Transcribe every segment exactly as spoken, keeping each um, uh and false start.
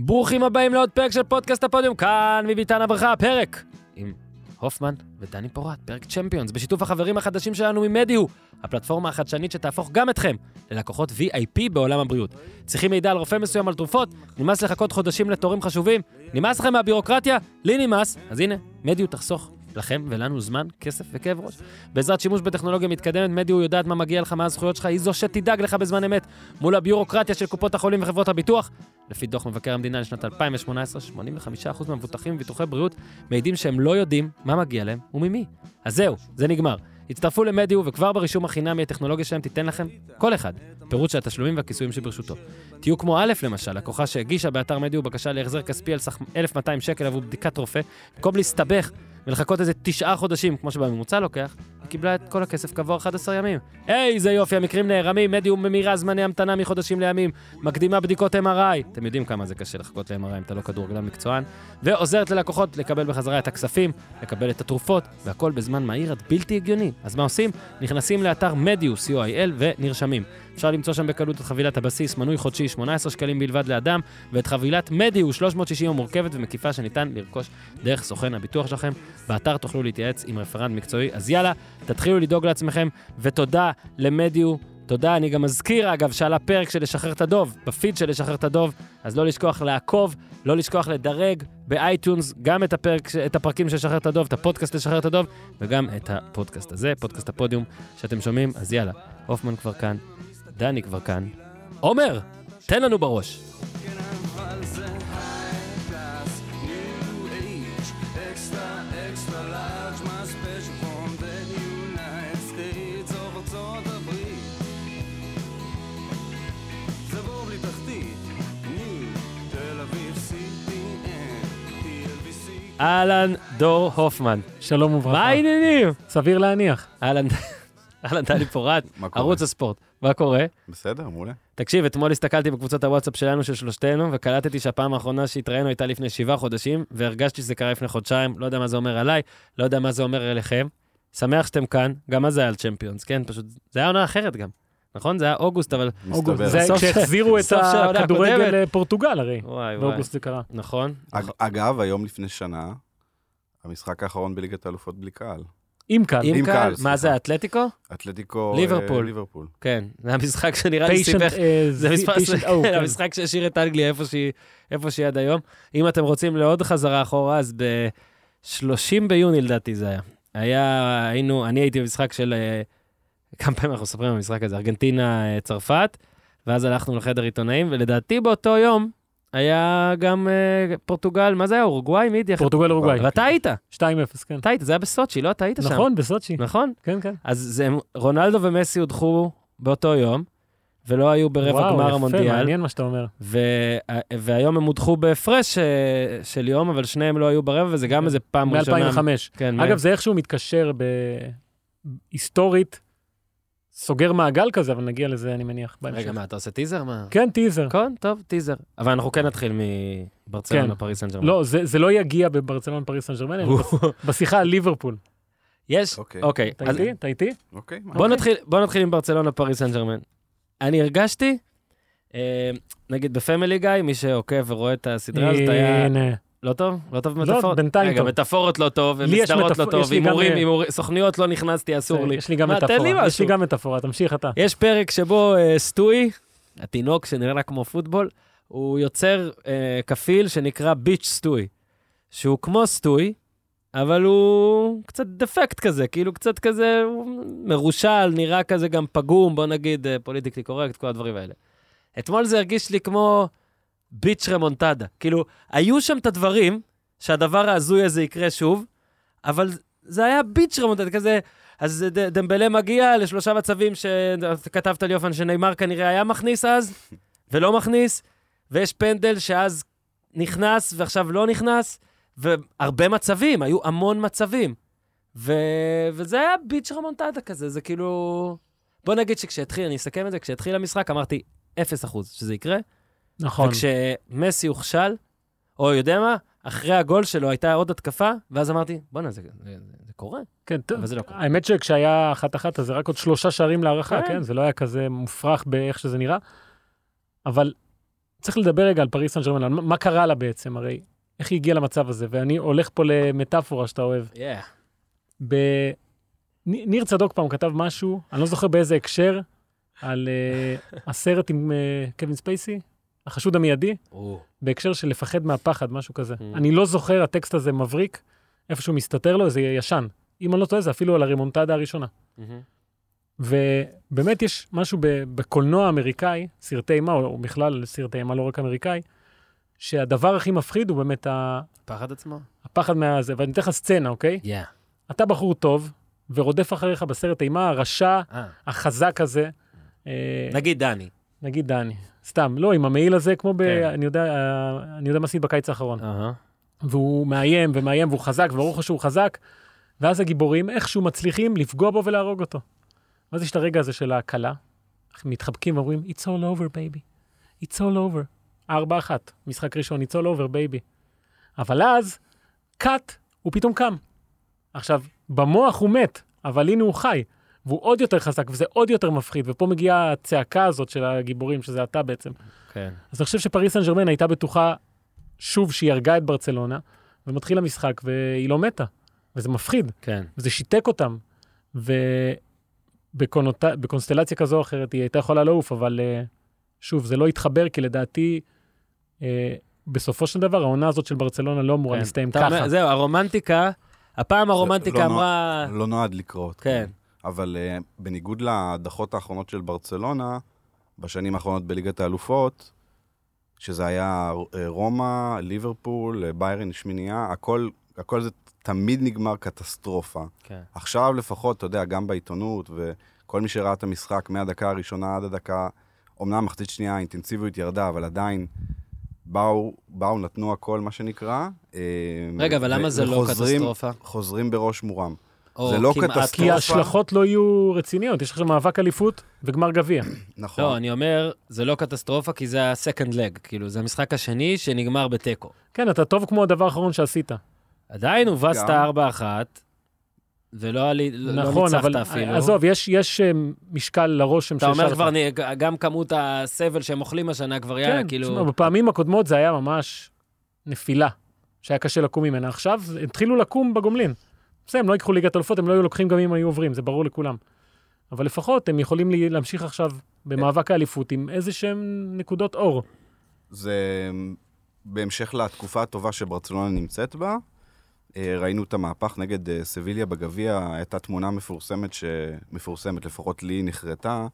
ברוכים הבאים לעוד פרק של פודקאסט הפודיום, כאן מביתן הברכה, הפרק עם הופמן ודני פורט, פרק צ'מפיונס, בשיתוף החברים החדשים שלנו ממדיו, הפלטפורמה החדשנית שתהפוך גם אתכם ללקוחות וי איי פי בעולם הבריאות. צריכים מידע על רופא מסוים על תרופות? נמאס לחכות חודשים לתורים חשובים? נמאס לכם מהבירוקרטיה? לי נמאס, אז הנה, מדיו תחסוך לכם ולנו זמן, כסף וכאב ראש. בעזרת שימוש בטכנולוגיה מתקדמת, מדיו יודעת מה מגיע לך, מה הזכויות שלך, היא זו שתדאג לך בזמן אמת, מול הביורוקרטיה של קופות החולים וחברות הביטוח. לפי דוח מבקר המדינה לשנת אלפיים שמונה עשרה, שמונים וחמישה אחוז מהמבוטחים וביטוחי בריאות מעידים שהם לא יודעים מה מגיע להם וממי. אז זהו, זה נגמר. הצטרפו למדיו, וכבר ברישום החינמי הטכנולוגיה שלהם תיתן לכם, כל אחד, פירוט של התשלומים והכיסויים שברשותו. תהיו כמו א' למשל, לקוחה שהגישה באתר מדיו בקשה להחזר כספי על אלף מאתיים שקל עבור בדיקת רופא, במקום להסתבך ולחכות איזה תשעה חודשים, כמו שבממוצע לוקח, היא קיבלה את כל הכסף כעבור אחד עשר ימים. היי, זה יופי, המקרים נערמים, מדיו ממירה זמני המתנה מחודשים לימים, מקדימה בדיקות אם אר איי, אתם יודעים כמה זה קשה לחכות ל-אם אר איי אם אתה לא כדורגלן מקצוען, ועוזרת ללקוחות לקבל בחזרה את הכספים, לקבל את התרופות, והכל בזמן מהיר עד בלתי הגיוני. אז מה עושים? נכנסים לאתר מדיו, סי או איי אל, ונרשמים. אפשר למצוא שם בקלות את חבילת הבסיס, מנוי חודשי, שמונה עשרה שקלים בלבד לאדם, ואת חבילת מדיו, שלוש מאות ושישים מורכבת ומקיפה שניתן לרכוש דרך סוכן הביטוח שלכם. באתר תוכלו להתייעץ עם רפרנט מקצועי. אז יאללה, תתחילו לדאוג לעצמכם, ותודה למדיו. תודה, אני גם מזכיר, אגב, שעלה פרק של לשחרר את הדוב, בפיד של לשחרר את הדוב, אז לא לשכוח לעקוב, לא לשכוח לדרג באייטונס, גם את הפרק, את הפרקים של לשחרר את הדוב, את הפודקאסט לשחרר את הדוב, וגם את הפודקאסט הזה, פודקאסט הפודיום שאתם שומעים. אז יאללה, הופמן כבר כאן, דני כבר כאן. עומר, תן לנו בראש. אהלן דור הופמן. שלום וברכה. מה העניינים? סביר להניח. אהלן דני פורט, ערוץ הספורט. מה קורה? בסדר, מעולה. תקשיב, אתמול הסתכלתי בקבוצת הוואטסאפ שלנו של שלושתנו, וקלטתי שהפעם האחרונה שהתראינו הייתה לפני שבעה חודשים, והרגשתי שזה קרה לפני חודשיים, לא יודע מה זה אומר עליי, לא יודע מה זה אומר אליכם. שמח שאתם כאן, גם אז זה היה על צ'מפיונס, כן? פשוט, זה היה עונה אחרת גם. נכון? זה היה אוגוסט, אבל... זה כשהחזירו את הכדורגל לפורטוגל הרי. באוגוסט זה קרה. נכון. אגב, היום לפני שנה, המשחק האחרון בליגת האלופות בלי קהל. עם קהל. עם קהל. מה זה, אתלטיקו? אתלטיקו... ליברפול. כן. זה המשחק שנראה לי סיבך. זה המשחק שהשאיר את אנגליה איפה שהיא עד היום. אם אתם רוצים לעוד חזרה אחורה, אז ב-שלושים ביוני לדעתי זה היה. היה, היינו, אני הייתי במשחק של... כמה פעמים אנחנו מספרים במשחק הזה, ארגנטינה, צרפת, ואז הלכנו לחדר עיתונאים, ולדעתי באותו יום היה גם פורטוגל, מה זה היה? אורוגוואי? מי ידיח? פורטוגל אורוגוואי. ואתה היית? שתיים אפס, כן. אתה היית, זה היה בסוצ'י, לא? אתה היית שם. נכון, בסוצ'י. נכון? כן, כן. אז רונלדו ומסי הודחו באותו יום, ולא היו ברבע גמר המונדיאל. וואו, יפה, מעניין מה שאתה אומר. והיום הם הודחו בהפרש של יום, אבל שניהם לא היו ברבע, וזה גם איזה פעם ראשונה. מ-אלפיים וחמש. אגב, זה איכשהו מתקשר בהיסטורית סוגר מעגל כזה, אבל נגיע לזה, אני מניח. רגע, מה, אתה עושה טיזר? כן, טיזר. כן, טוב, טיזר. אבל אנחנו כן נתחיל מברצלונה, פריס סן ז'רמן. לא, זה לא יגיע בברצלונה, פריס סן ז'רמן, בשיחה על ליברפול. יש? אוקיי. אתה איתי? אוקיי. בוא נתחיל עם ברצלונה, פריס סן ז'רמן. אני הרגשתי, נגיד בפמילי גיא, מי שעוקב ורואה את הסדרה, אז אתה היה... לא טוב? לא טוב במטאפורות? לא, בינתיים טוב. רגע, מטאפורות לא טוב, ומסדרות לא טוב, אימורים, סוכניות לא נכנסתי, אסור לי. יש לי גם מטאפורה, יש לי גם מטאפורה, תמשיך אתה. יש פרק שבו סטוי, התינוק שנראה כמו פוטבול, הוא יוצר כפיל שנקרא ביץ' סטוי, שהוא כמו סטוי, אבל הוא קצת דפקט כזה, כאילו קצת כזה מרושל, נראה כזה גם פגום, בוא נגיד פוליטיקלי קורקט, כל הדברים האלה. אתמול זה הרגיש לי כמו... ביץ' רמונטדה. כאילו, היו שם את הדברים שהדבר ההזוי הזה יקרה שוב, אבל זה היה ביץ' רמונטדה, כזה, אז דמבלה מגיע לשלושה מצבים שכתבת לי אופן שניימר כנראה היה מכניס אז, ולא מכניס, ויש פנדל שאז נכנס ועכשיו לא נכנס, והרבה מצבים, היו המון מצבים, ו... וזה היה ביץ' רמונטדה כזה, זה כאילו... בוא נגיד שכשהתחיל, אני אסכם את זה, כשהתחיל המשחק אמרתי אפס אחוז שזה יקרה, נכון. וכשמסי הוכשל, או יודע מה, אחרי הגול שלו הייתה עוד התקפה, ואז אמרתי, בוא'נה, זה, זה, זה קורה. כן, אבל זה לא קורה. האמת שכשהיה אחת אחת, אז זה רק עוד שלושה שערים להערכה, כן. כן? זה לא היה כזה מופרך באיך שזה נראה, אבל צריך לדבר רגע על פריס סן ז'רמן, מה קרה לה בעצם, הרי איך היא הגיעה למצב הזה, ואני הולך פה למטאפורה שאתה אוהב. ניר צדוק פעם כתב משהו, אני לא זוכר באיזה הקשר, על הסרט עם קווין ספייסי, החשוד המיידי, בהקשר של לפחד מהפחד, משהו כזה. אני לא זוכר, הטקסט הזה מבריק, איפשהו מסתתר לו, זה ישן. אם אני לא טועה, זה אפילו על הרימונטדה הראשונה. ובאמת יש משהו בקולנוע האמריקאי, סרטי אימה, או בכלל סרטי אימה לא רק אמריקאי, שהדבר הכי מפחיד הוא באמת ה... הפחד עצמו? הפחד מהזה, ואני אתן לך סצנה, אוקיי? כן. אתה בחור טוב, ורודף אחריך בסרט אימה, הרשע, החזק הזה. נגיד דני. נגיד דני. סתם, לא, עם המעיל הזה, כמו ב... אני יודע מה עשית בקיץ האחרון. והוא מאיים ומאיים, והוא חזק, וברוך שהוא חזק, ואז הגיבורים איכשהו מצליחים לפגוע בו ולהרוג אותו. ואז יש את הרגע הזה של ההקלה, מתחבקים ואומרים, it's all over, baby. it's all over. ארבע אחת, משחק ראשון, it's all over, baby. אבל אז, קאט, הוא פתאום קם. עכשיו, במוח הוא מת, אבל הנה הוא חי, והוא עוד יותר חזק, וזה עוד יותר מפחיד, ופה מגיעה הצעקה הזאת של הגיבורים, שזה אתה בעצם. כן. אז אני חושב שפריס סן ז'רמן הייתה בטוחה, שוב, שהיא הרגה את ברצלונה, ומתחיל המשחק, והיא לא מתה. וזה מפחיד. כן. וזה שיתק אותם. ובקונסטלציה כזו או אחרת, היא הייתה יכולה לעוף, אבל שוב, זה לא התחבר, כי לדעתי... בסופו של דבר, העונה הזאת של ברצלונה לא אמורה להסתיים ככה. זהו, הרומנטיקה, הפעם הרומנטיקה אמרה... לא נועד לקרות. כן. אבל בניגוד לדחות האחרונות של ברצלונה, בשנים האחרונות בליגת האלופות, שזה היה רומא, ליברפול, ביירן, שמינייה, הכל זה תמיד נגמר קטסטרופה. עכשיו לפחות, אתה יודע, גם בעיתונות, וכל מי שראה את המשחק מהדקה הראשונה עד הדקה, אומנם מחצית שנייה, האינטנסיביות ירדה, אבל עדיין באו, באו, נתנו הכל, מה שנקרא. רגע, אבל למה זה לא קטסטרופה? חוזרים בראש מורם. זה לא קטסטרופה. כי ההשלכות לא יהיו רציניות. יש עכשיו מאבק אליפות וגמר גביע. נכון. לא, אני אומר, זה לא קטסטרופה, כי זה ה-second leg. כאילו, זה המשחק השני שנגמר בטקו. כן, אתה טוב כמו הדבר האחרון שעשית. עדיין הובסת ארבע אחת, ולא ניצחת אפילו. עזוב, יש משקל לראש. אתה אומר כבר, גם כמות הסבל שהם אוכלים השנה כבר היה, כאילו... בפעמים הקודמות זה היה ממש נפילה, שהיה קשה לקום ממנה. עכשיו התחילו לקום בגומלין. בסדר, הם לא יקחו ליגת אלופות, הם לא היו לוקחים גם אם היו עוברים, זה ברור לכולם. אבל לפחות הם יכולים להמשיך עכשיו במאבק האליפות עם איזה שהם נקודות אור. זה בהמשך לתקופה הטובה שברצלונה נמצאת בה, ראינו את המהפך נגד סביליה בגביע, הייתה תמונה מפורסמת, שמפורסמת לפחות לי נחרטה,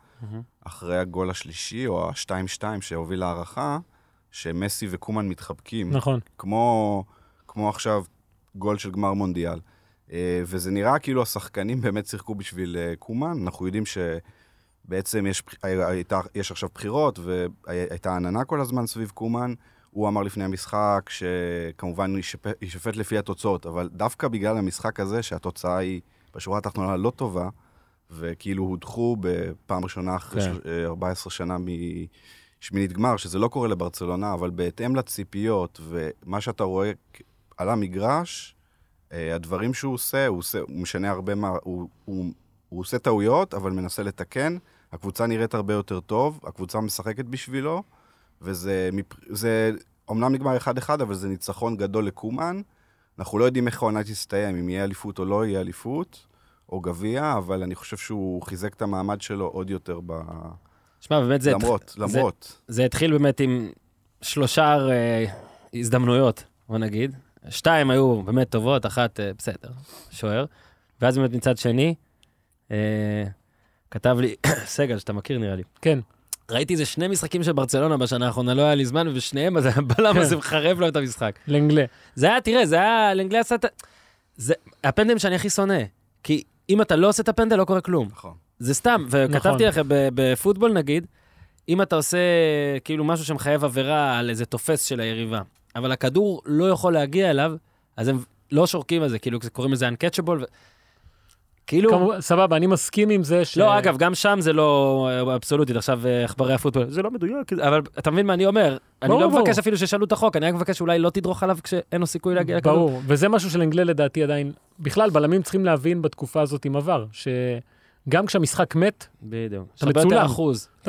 אחרי הגול השלישי או ה-שתיים שתיים שהוביל הערכה, שמסי וקומן מתחבקים. נכון. כמו, כמו עכשיו גול של גמר מונדיאל. וזה נראה כאילו השחקנים באמת שיחקו בשביל קומן. אנחנו יודעים שבעצם יש, הייתה, יש עכשיו בחירות, והייתה עננה כל הזמן סביב קומן, הוא אמר לפני המשחק שכמובן יישפט לפי התוצאות, אבל דווקא בגלל המשחק הזה שהתוצאה היא בשורה התחתונה לא טובה, וכאילו הודחו בפעם ראשונה אחרי ארבע עשרה שנה משמינית גמר, שזה לא קורה לברצלונה, אבל בהתאם לציפיות ומה שאתה רואה על המגרש, הדברים שהוא עושה, הוא משנה הרבה מה, הוא עושה טעויות, אבל מנסה לתקן, הקבוצה נראית הרבה יותר טוב, הקבוצה משחקת בשבילו, וזה, זה, אומנם נגמר אחד אחד, אבל זה ניצחון גדול לקומן. אנחנו לא יודעים איך העונה תסתיים, אם יהיה אליפות או לא יהיה אליפות, או גביע, אבל אני חושב שהוא חיזק את המעמד שלו עוד יותר ב... שמה, באמת זה... למרות, למרות. זה, זה התחיל באמת עם שלושה uh, הזדמנויות, בוא נגיד. שתיים היו באמת טובות, אחת, uh, בסדר, שוער. ואז באמת מצד שני, uh, כתב לי, סגל, שאתה מכיר נראה לי. כן. ראיתי איזה שני משחקים של ברצלונה בשנה האחרונה, לא היה לי זמן, ובשניהם, אז הבלם הזה מחרב לו את המשחק. לנגלה. זה היה, תראה, זה היה, לנגלה עשה את... זה הפנדלים שאני הכי שונא, כי אם אתה לא עושה את הפנדל, לא קורה כלום. נכון. זה סתם, וכתבתי לכם בפוטבול נגיד, אם אתה עושה כאילו משהו שמחייב עבירה על איזה תופס של היריבה, אבל הכדור לא יכול להגיע אליו, אז הם לא שורקים על זה, כאילו קוראים לזה uncatchable, כאילו... סבבה, אני מסכים עם זה ש... לא, אגב, גם שם זה לא אבסולוטית, עכשיו אכברי הפוטבול, זה לא מדויק, אבל אתה מבין מה אני אומר, אני לא מבקש אפילו ששאלו את החוק, אני רק מבקש שאולי לא תדרוך עליו כשאין לו סיכוי להגיע לכדור. ברור, וזה משהו שלנגלה לדעתי עדיין, בכלל, בלמים צריכים להבין בתקופה הזאת עם עבר, שגם כשהמשחק מת, אתה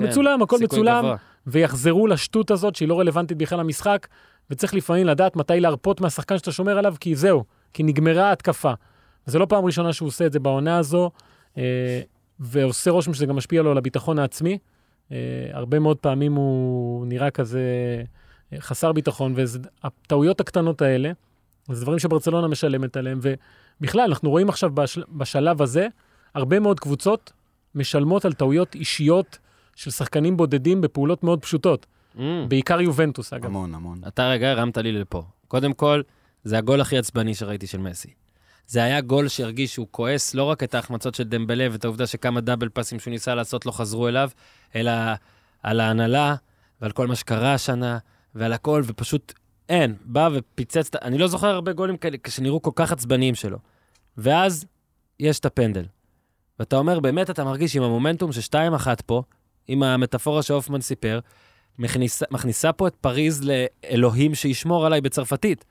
מצולם, הכל מצולם, ויחזרו לשטות הזאת שהיא לא רלוונטית בכלל למשחק, וצריך לפעמים לדעת מתי להרפות מהשחקן שאתה שומר עליו, כי זהו, כי נגמרה ההתקפה. זה לא פעם ראשונה שהוא עושה את זה בעונה הזו, ועושה רושם שזה גם משפיע לו על הביטחון העצמי. הרבה מאוד פעמים הוא נראה כזה חסר ביטחון, והטעויות הקטנות האלה, זה דברים שברצלונה משלמת עליהם, ובכלל, אנחנו רואים עכשיו בשלב הזה, הרבה מאוד קבוצות משלמות על טעויות אישיות של שחקנים בודדים בפעולות מאוד פשוטות. Mm. בעיקר יובנטוס, אגב. המון, המון. אתה רגע הרמת לי לפה. קודם כל, זה הגול הכי עצבני שראיתי של מסי. זה היה גול שהרגיש שהוא כועס לא רק את ההחמצות של דמבלה ואת העובדה שכמה דאבל פסים שהוא ניסה לעשות לא חזרו אליו, אלא על ההנהלה ועל כל מה שקרה השנה ועל הכל, ופשוט אין, בא ופיצץ. אני לא זוכר הרבה גולים כאלה שנראו כל כך עצבניים שלו. ואז יש את הפנדל. ואתה אומר, באמת אתה מרגיש עם המומנטום ששתיים אחת פה, עם המטאפורה שאופמן סיפר, מכניסה, מכניסה פה את פריז לאלוהים שישמור עליי בצרפתית.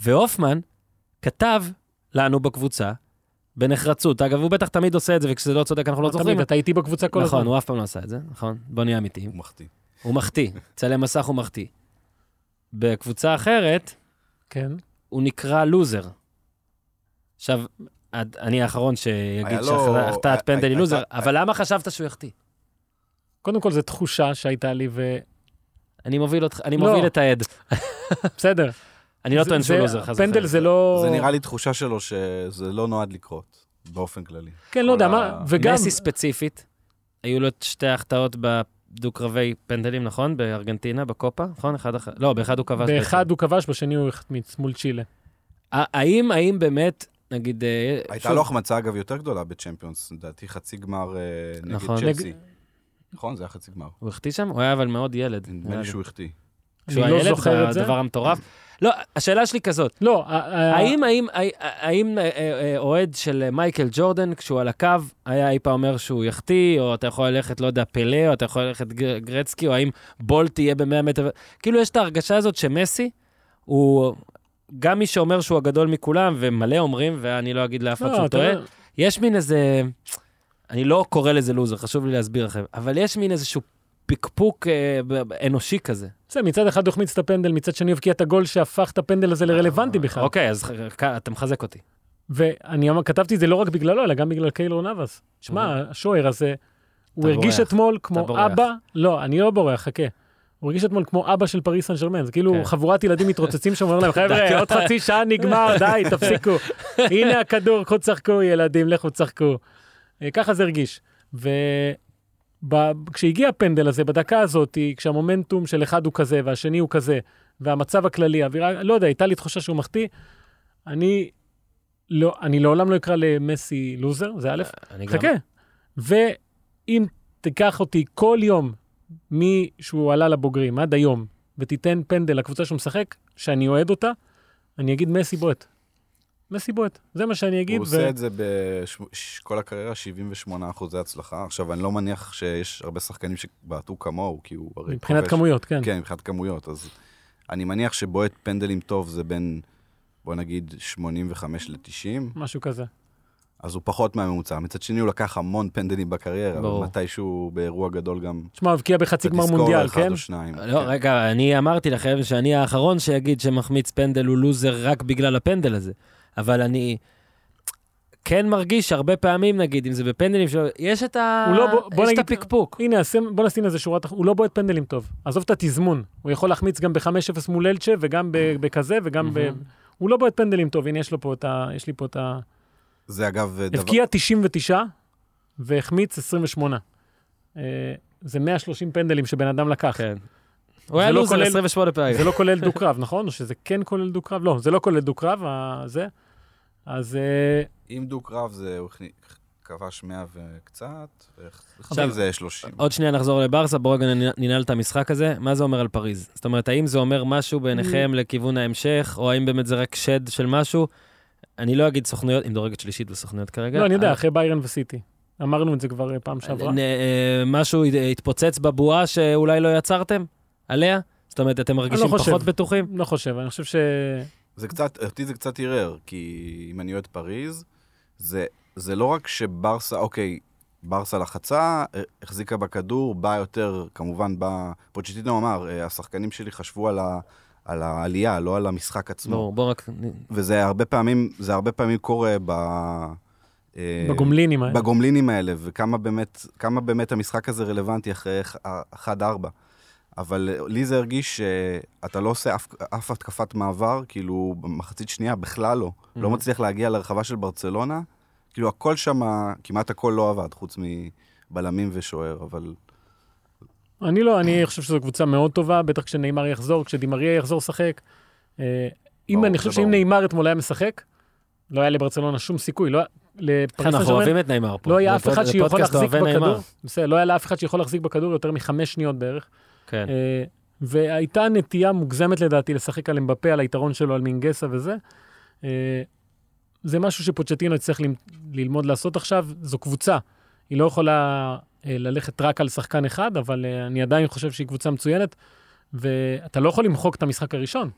ואופמן כתב לנו בקבוצה, בנחרצות. אגב, הוא בטח תמיד עושה את זה, וכשזה לא צודק, אנחנו לא זוכרים. תמיד, אתה איתי בקבוצה כל הזמן. נכון, הוא אף פעם לא עשה את זה, נכון? בוא נהיה אמיתי. הוא מחטיא. הוא מחטיא. צלם מסך הוא מחטיא. בקבוצה אחרת, כן. הוא נקרא לוזר. עכשיו, אני האחרון שיגיד שהחטאת פנדל היא לוזר, אבל למה חשבת שהוא יחטיא? קודם כל, זו תחושה שהייתה לי ו... אני מוביל אותך, אני מוביל את העד. בסדר. אני לא טוען שהוא לוזר, חזר. פנדל זה לא... זה נראה לי תחושה שלו שזה לא נועד לקרות, באופן כללי. כן, לא יודע, מה... וגם... מסי ספציפית, היו לו שתי החטאות בדו-קרבי פנדלים, נכון? בארגנטינה, בקופה, נכון? לא, באחד הוא כבש. באחד הוא כבש, בשני הוא החמיץ מול צ'ילה. האם, האם באמת... נגיד... הייתה לו החמצה, אגב, יותר גדולה בצ'מפיונס, לדעתי חצי גמר נגד צ'לסי. נכון, זה היה חצי גמר. הוא החטיא שם? הוא היה אבל מאוד ילד. נדמה לי שהוא החטיא. שהוא היה ילד, זה הדבר המטורף. לא, השאלה שלי כזאת. לא, האם אוהד של מייקל ג'ורדן, כשהוא על הקו, היה אי פעם אומר שהוא יחטיא, או אתה יכול ללכת, לא יודע, פלא, או אתה יכול ללכת גרצקי, או האם בול תהיה ב-מאה מטר... כאילו, יש את ההרגשה הזאת שמסי, הוא... גם מי שאומר שהוא הגדול מכולם, ומלא אומרים, ואני לא אגיד לאף אחד שהוא טועה, יש מין איזה, אני לא קורא לזה לוזר, חשוב לי להסביר לכם, אבל יש מין איזשהו פקפוק אנושי כזה. זה, מצד אחד הוא החמיץ את הפנדל, מצד שני הבקיע את הגול שהפך את הפנדל הזה לרלוונטי בכלל. אוקיי, אז אתה מחזק אותי. ואני כתבתי את זה לא רק בגללו, אלא גם בגלל קיילור נאבס. שמע, השוער הזה, הוא הרגיש אתמול כמו אבא, לא, אני לא בורח, חכה. הוא רגיש אתמול כמו אבא של פריס סן ז'רמן, זה כאילו חבורת ילדים מתרוצצים שם, ואומרים להם, חבר'ה, עוד חצי שעה נגמר, די, תפסיקו. הנה הכדור, קחו צחקו, ילדים, לכו צחקו. ככה זה הרגיש. וכשהגיע הפנדל הזה, בדקה הזאת, כשהמומנטום של אחד הוא כזה, והשני הוא כזה, והמצב הכללי, האווירה, לא יודע, הייתה לי תחושה שהוא מחטיא, אני לעולם לא אקרא למסי לוזר, זה א', חכה. ואם תיקח אותי כל יום, מי שהוא עלה לבוגרים עד היום, ותיתן פנדל לקבוצה שהוא משחק, שאני אוהד אותה, אני אגיד מסי בועט. מסי בועט. זה מה שאני אגיד. הוא ו... עושה את זה בכל הקריירה, שבעים ושמונה אחוז הצלחה. עכשיו, אני לא מניח שיש הרבה שחקנים שבעטו כמוהו, כי הוא הרי... מבחינת כובש. כמויות, כן. כן, מבחינת כמויות. אז אני מניח שבועט פנדלים טוב זה בין, בוא נגיד, שמונים וחמש לתשעים. משהו כזה. אז הוא פחות מהממוצע. מצד שני, הוא לקח המון פנדלים בקריירה, אבל מתישהו באירוע גדול גם... תשמע, הבקיע בחצי גמר מונדיאל, כן? לא, רגע, אני אמרתי לכם שאני האחרון שיגיד שמחמיץ פנדל הוא לוזר רק בגלל הפנדל הזה. אבל אני כן מרגיש הרבה פעמים, נגיד, אם זה בפנדלים, יש את הפקפוק. הנה, בוא נשים איזה שורה, הוא לא בועט פנדלים טוב. עזוב את התזמון. הוא יכול להחמיץ גם ב-חמש אפס מול אלצ'ה, וגם בכזה, וגם ב... הוא לא בועט פנדלים טוב. הנה, יש לי פה את ה... זה אגב... הבקיע תשעים ותשע והחמיץ עשרים ושמונה. זה מאה ושלושים פנדלים שבן אדם לקח. כן. הוא היה לוזר עשרים ושמונה פעמים. זה לא כולל דו-קרב, נכון? או שזה כן כולל דו-קרב? לא, זה לא כולל דו-קרב, זה. אז... אם דו-קרב זה... הוא כבש מאה וקצת, עכשיו זה שלושים. עוד שנייה נחזור לברסה, ברגע ננעל את המשחק הזה. מה זה אומר על פריז? זאת אומרת, האם זה אומר משהו בעיניכם לכיוון ההמשך, או האם באמת זה רק שד של משהו? אני לא אגיד סוכנויות, אם דורגת שלישית וסוכנויות כרגע. לא, אני יודע, אחרי ביירן וסיטי. אמרנו את זה כבר פעם שעברה. משהו התפוצץ בבועה שאולי לא יצרתם עליה? זאת אומרת, אתם מרגישים פחות בטוחים? לא חושב, אני חושב ש... זה קצת, אותי זה קצת ערער, כי אם אני אוהד פריז, זה לא רק שברסה, אוקיי, ברסה לחצה, החזיקה בכדור, בא יותר, כמובן, בא... פוצ'טינו אמר, השחקנים שלי חשבו על ה... על העלייה, לא על המשחק עצמו. לא, בוא רק... וזה הרבה פעמים, זה הרבה פעמים קורה ב... בגומלינים האלה. בגומלינים האלה, וכמה באמת, כמה באמת המשחק הזה רלוונטי אחרי אחת ארבע. אבל לי זה הרגיש שאתה לא עושה אף, אף התקפת מעבר, כאילו במחצית שנייה בכלל לא. Mm-hmm. לא מצליח להגיע לרחבה של ברצלונה, כאילו הכל שם, כמעט הכל לא עבד, חוץ מבלמים ושוער, אבל... אני לא, אני חושב שזו קבוצה מאוד טובה, בטח כשנאמר יחזור, כשדימריה יחזור שחק. אם אני חושב שאם נאמר אתמול היה משחק, לא היה לברצלונה שום סיכוי, לא... אנחנו אוהבים את נאמר פה. לא היה אף אחד שיכול להחזיק בכדור, לא היה אף אחד שיכול להחזיק בכדור יותר מחמש שניות בערך. כן. והייתה נטייה מוגזמת לדעתי לשחק על אמבפה, על היתרון שלו, על מינגסה וזה. זה משהו שפוצ'טינו צריך ללמוד לעשות עכשיו, זו קבוצה. היא לא יכולה ללכת רק על שחקן אחד, אבל אני עדיין חושב שהיא קבוצה מצוינת, ואתה לא יכול למחוק את המשחק הראשון.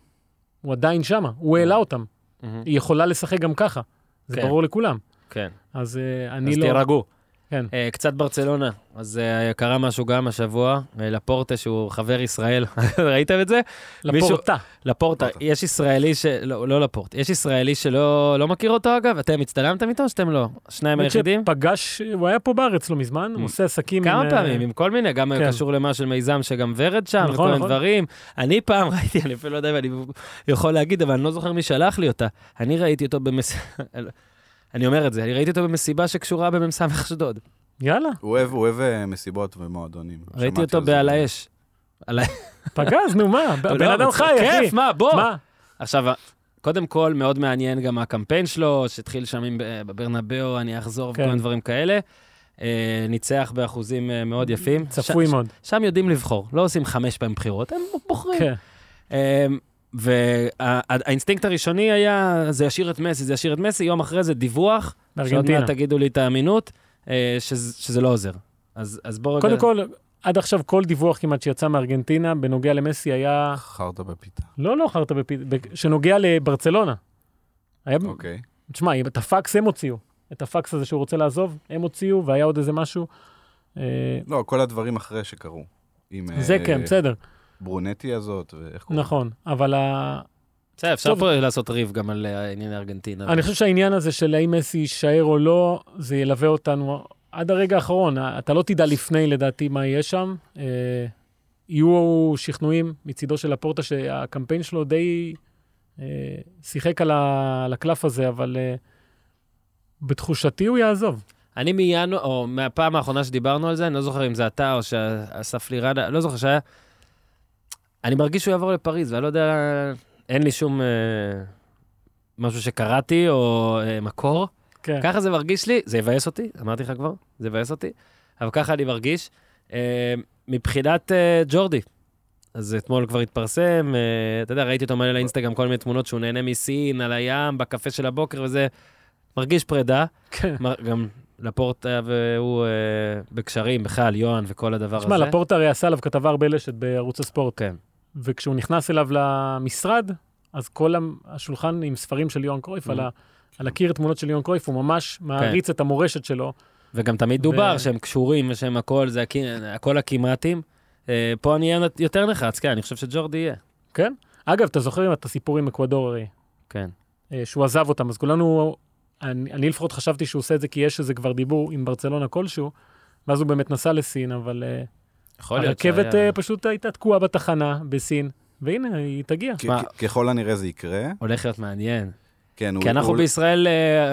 הוא עדיין שמה, הוא העלה אותם. היא יכולה לשחק גם ככה. זה ברור לכולם. כן. אז אני לא... אז תירגעו. כן. קצת ברצלונה. אז קרה משהו גם השבוע, לפורטה, שהוא חבר ישראל. ראיתם את זה? לפורטה. לפורטה. יש ישראלי ש... לא לפורטה. יש ישראלי שלא מכיר אותו, אגב. אתם הצטלמתם איתו או שאתם לא? שניים היחידים? פגש... הוא היה פה בארץ לא מזמן, הוא עושה עסקים... כמה פעמים, עם כל מיני. גם קשור למה של מיזם שגם ורד שם, וכל מיני דברים. אני פעם ראיתי, אני אפילו לא יודע, אני יכול להגיד, אבל אני לא זוכר מי שלח לי אותה. אני ראיתי אותו במס... אני אומר את זה, אני ראיתי אותו במסיבה שקשורה בממסע מחשדוד. יאללה. הוא אוהב מסיבות ומועדונים. ראיתי אותו בעל האש. פגז, נו מה? בן אדם חי, אחי. כיף, מה? בוא. עכשיו, קודם כל, מאוד מעניין גם הקמפיין שלו, שהתחיל שם בברנבאו, אני אחזור וכל מיני דברים כאלה. ניצח באחוזים מאוד יפים. צפוי מאוד. שם יודעים לבחור. לא עושים חמש פעמים בחירות, הם בוחרים. כן. והאינסטינקט הראשוני היה, זה ישיר את מסי, זה ישיר את מסי, יום אחרי זה דיווח, שאומר, תגידו לי את האמינות, שזה לא עוזר. אז בואו... קודם כל, עד עכשיו כל דיווח כמעט שיצא מארגנטינה, בנוגע למסי היה... חרטה בפיתה. לא, לא חרטה בפיתה, שנוגע לברצלונה. אוקיי. תשמע, את הפקס הם הוציאו. את הפקס הזה שהוא רוצה לעזוב, הם הוציאו, והיה עוד איזה משהו. לא, כל הדברים אחרי שקרו. זה כן, בסדר. ברונטי הזאת, ואיך קוראים? נכון, אבל... אפשר פה לעשות ריב גם על העניין הארגנטינה. אני חושב שהעניין הזה של האם מסי יישאר או לא, זה ילווה אותנו עד הרגע האחרון. אתה לא תדע לפני, לדעתי, מה יהיה שם. יהיו שכנועים מצידו של הפורטה, שהקמפיין שלו די שיחק על הקלף הזה, אבל בתחושתי הוא יעזוב. אני מינואר, או מהפעם האחרונה שדיברנו על זה, אני לא זוכר אם זה אתה, או שאסף לי רדה, לא זוכר שהיה... אני מרגיש שהוא יעבור לפריז, ואני לא יודע, אין לי שום אה, משהו שקראתי או אה, מקור. כן. ככה זה מרגיש לי, זה יבאס אותי, אמרתי לך כבר, זה יבאס אותי, אבל ככה אני מרגיש. אה, מבחינת אה, ג'ורדי, אז אתמול כבר התפרסם, אה, אתה יודע, ראיתי אותו מעלה לאינסטגרם כל מיני תמונות שהוא נהנה מסין, על הים, בקפה של הבוקר וזה, מרגיש פרידה. כן. מר, גם... לפורטה והוא בקשרים, בכלל, יואן וכל הדבר הזה. תשמע, לפורטה הרי עשה עליו כתבה הרבה לשת בערוץ הספורט. כן. וכשהוא נכנס אליו למשרד, אז כל השולחן עם ספרים של יואן קרויף, על הקיר תמונות של יואן קרויף, הוא ממש מעריץ את המורשת שלו. וגם תמיד דובר שהם קשורים ושהם הכל, זה הכל הקימטים. פה אני אהיה יותר נחץ, כן, אני חושב שג'ורדי יהיה. כן? אגב, אתה זוכר את הסיפור עם אקוודור הרי? כן. שהוא עזב אותם, אז כולנו... אני, אני לפחות חשבתי שהוא עושה את זה, כי יש איזה כבר דיבור עם ברצלונה כלשהו, ואז הוא באמת נסע לסין, אבל הרכבת שהיה... פשוט הייתה תקועה בתחנה בסין, והנה, היא תגיע. כ- מה... כ- ככל הנראה זה יקרה. הולך להיות מעניין. כן, כי הוא, אנחנו הוא... בישראל,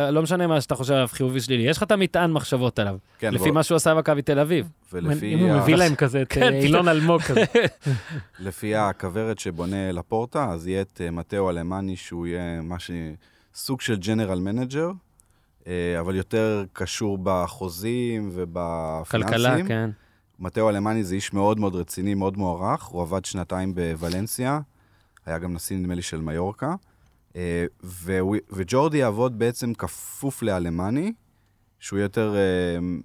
לא משנה מה שאתה חושב, חיובי שלילי, יש לך את המטען מחשבות עליו, כן, לפי בוא... מה שהוא עשה בקווי תל אביב. ולפי אם ה... הוא מביא להם כזה, את אילון אלמוג כזה. לפי הכברת שבונה לפורטה, אז יהיה את מתאו אלמני, שהוא יהיה מה ש... סוג של ג'נרל מנג'ר, אבל יותר קשור בחוזים ובפיננסים. כלכלה, כן. מתאו אלמני זה איש מאוד מאוד רציני, מאוד מוערך, הוא עבד שנתיים בוולנסיה, היה גם נשיא נדמה לי של מיורקה, וג'ורדי יעבוד בעצם כפוף לאלמני, שהוא יותר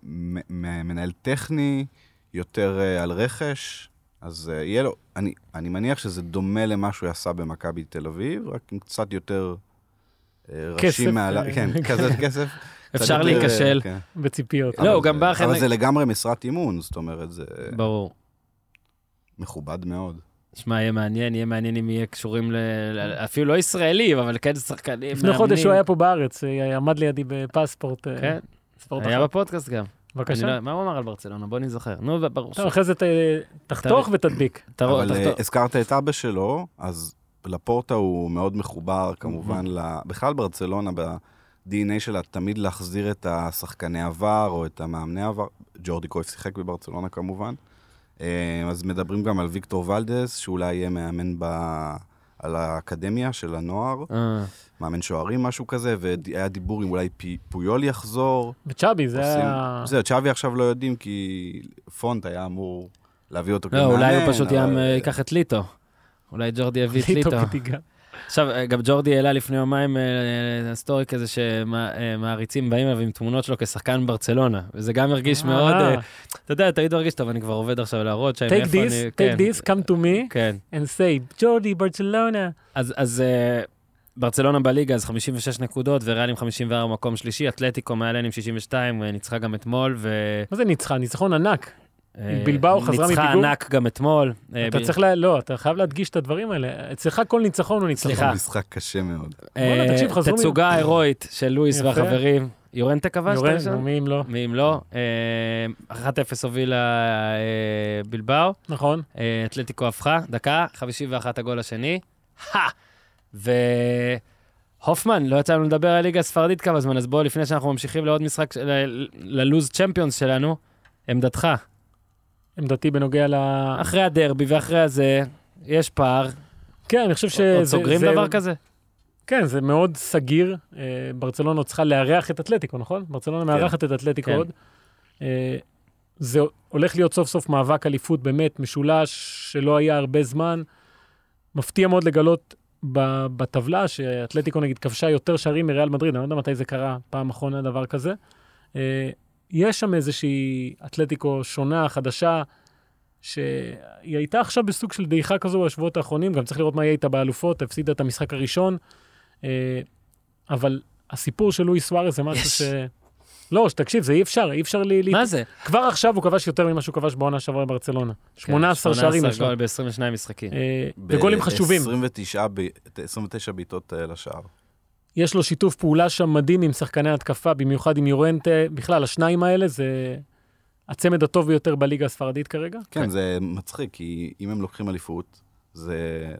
מנהל טכני, יותר על רכש, אז יהיה לו, אני מניח שזה דומה למה שהוא יעשה במכבי תל אביב, רק קצת יותר... ראשים מעלה, כן, כזאת כסף. אפשר להיקשל בציפיות. לא, גם באחר... אבל זה לגמרי משרת אימון, זאת אומרת, זה... ברור. מכובד מאוד. שמע, יהיה מעניין, יהיה מעניין אם יהיה קשורים ל... אפילו לא ישראלים, אבל כן שחקנים. לפני חודש הוא היה פה בארץ, עמד לידי בפספורט. כן, היה בפודקאסט גם. בבקשה. מה הוא אמר על ברצלונה? בוא נזכר. נו, ברור. טוב, אחרי זה תחתוך ותדביק. אבל הזכרת את אבא שלו, אז לפורטה הוא מאוד מחובר, כמובן, בכלל ברצלונה, ב-די אן איי שלה, תמיד להחזיר את השחקני עבר, או את המאמני עבר. ג'ורדי קויף שיחק בברצלונה, כמובן. אז מדברים גם על ויקטור ולדס, שאולי יהיה מאמן על האקדמיה של הנוער, מאמן שוערים, משהו כזה, והיה דיבור אם אולי פויול יחזור. וצ'אבי, זה היה... זהו, צ'אבי עכשיו לא יודעים, כי פונט היה אמור להביא אותו כמאמן. לא, אולי הוא פשוט ייקח את ליטו. אולי ג'ורדי יביא את ליטו. עכשיו, גם ג'ורדי העלה לפני יומיים סטורי כזה שמעריצים באים אליו עם תמונות שלו כשחקן ברצלונה, וזה גם מרגיש מאוד, אתה יודע, תמיד מרגיש, טוב, אני כבר עובד עכשיו להראות שאני... Take this, take this, come to me, and say, ג'ורדי, ברצלונה. אז ברצלונה בליגה, אז חמישים ושש נקודות, וריאל עם חמישים וארבע מקום שלישי, אתלטיקו מעלן עם שישים ושתיים, ניצחה גם אתמול, ו... מה זה ניצחה? ניצחון ענק. בלבאו חזרה מפיגור. ניצחה ענק גם אתמול. אתה צריך לה... לא, אתה חייב להדגיש את הדברים האלה. אצלך כל ניצחון הוא ניצחון. סליחה. משחק קשה מאוד. תצוגה הירואית של לואיס והחברים. יורנטה כבש? יורנטה, מי אם לא. מי אם לא. אחת אפס הובילה בלבאו. נכון. אתלטיקו הפכה, דקה, חמישים ואחת הגול השני. ו... הופמן, לא יצא לנו לדבר על ליגה הספרדית כמה זמן, אז בואו, לפני שאנחנו ממשיכים לעוד משחק, ללוז צ'מפיונס שלנו, עמדתך. עמדתי בנוגע ל... אחרי הדרבי ואחרי הזה, יש פער. כן, אני חושב ש... עוד סוגרים דבר כזה? כן, זה מאוד סגיר. ברצלונה צריכה לארח את אתלטיקו, נכון? ברצלונה מארחת את אתלטיקו עוד. זה הולך להיות סוף סוף מאבק אליפות באמת משולש, שלא היה הרבה זמן. מפתיע מאוד לגלות בטבלה, שאתלטיקו נגיד כבשה יותר שערים מריאל מדריד. אני לא יודע מתי זה קרה, פעם אחרונה דבר כזה. יש שם איזושהי אתלטיקו שונה, חדשה, שהיא הייתה עכשיו בסוג של דעיכה כזו בשבועות האחרונים, גם צריך לראות מה יהיה איתה באלופות, הפסידה את המשחק הראשון, אבל הסיפור של לואיס סוארס זה משהו ש... לא, שתקשיב, זה אי אפשר, אי אפשר לי... מה זה? כבר עכשיו הוא כבש יותר ממה שהוא כבש בעונה שעברה בברצלונה. שמונה עשר שערים. שמונה עשר גול ב-עשרים ושניים משחקים. בגולים חשובים. עשרים ותשע בעיטות לשער. יש לו שיתוף פעולה שם מדהים עם שחקני התקפה, במיוחד עם יורנטה, בכלל, השניים האלה זה הצמד הטוב ביותר בליגה הספרדית כרגע. כן, זה מצחיק, כי אם הם לוקחים אליפות,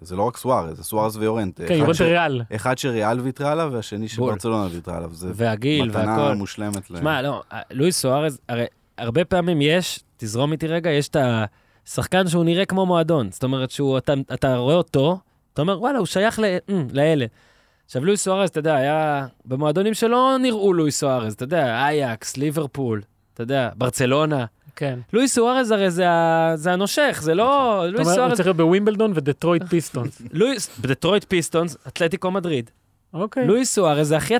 זה לא רק סוארס, זה סוארס ויורנטה. כן, יורנטה ריאל. אחד שריאל ויתרה עליו, והשני שברצלונה ויתרה עליו. והגיל, והכל. מתנה מושלמת. שמע, לא, לואיס סוארס, הרי הרבה פעמים יש, תזרום איתי רגע, יש את השחקן שהוא נראה כמו מועדון. זאת אומרת, אתה רואה אותו, אתה אומר, וואלה, הוא שייך לאלה. עכשיו, לואיס סוארס, אתה יודע, היה במועדונים שלא נראו לואיס סוארס, אתה יודע, אייקס, ליברפול, אתה יודע, ברצלונה. כן. לואיס סוארס הרי זה הנושך, זה לא... אתה אומר, הוא צריך להיות בווימבלדון ודטרויט פיסטונס. בדטרויט פיסטונס, אתלטיקו מדריד. אוקיי. לואיס סוארס זה הכי...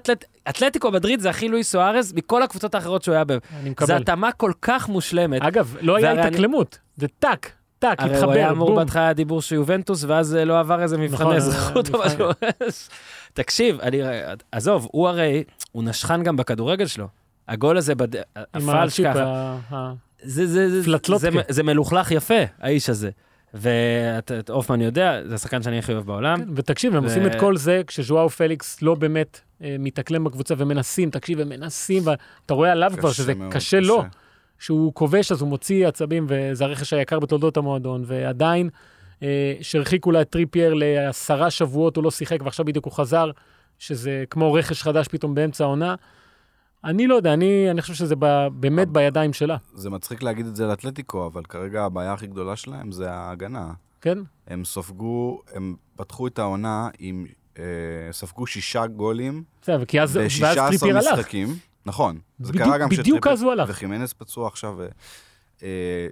אתלטיקו מדריד זה הכי לואיס סוארס מכל הקבוצות האחרות שהוא היה בהם. אני מקבל. זו התאמה כל כך מושלמת. אגב, לא היה התאקלמות, זה טאק. הרי הוא היה אמור בהתחלה הדיבור שיובנטוס, ואז לא עבר איזה מבחני אזרחות או משהו. תקשיב, עזוב, הוא הרי, הוא נשכן גם בכדורגל שלו. הגול הזה, הפלש ככה. זה מלוכלך יפה, האיש הזה. ואופמן יודע, זה השחקן שאני הכי אוהב בעולם. ותקשיב, הם עושים את כל זה, כשז'ואאו פליקס לא באמת מתאקלם בקבוצה, ומנסים, תקשיב, הם מנסים, ואתה רואה עליו כבר שזה קשה לו. שהוא כובש, אז הוא מוציא עצבים, וזה הרכש היקר בתולדות המועדון, ועדיין, אה, שרחיק אולי טריפייר לעשרה שבועות, הוא לא שיחק, ועכשיו בדיוק הוא חזר, שזה כמו רכש חדש פתאום באמצע העונה. אני לא יודע, אני, אני חושב שזה ב, באמת בידיים שלה. זה מצחיק להגיד את זה לאתלטיקו, אבל כרגע הבעיה הכי גדולה שלהם זה ההגנה. כן? הם סופגו, הם פתחו את העונה, עם, אה, סופגו שישה גולים, זה, וכי אז, ואז טריפייר הלך. משחקים. נכון, זה קרה גם בדיוק אז הוא הלך. וחימנס פצוע עכשיו,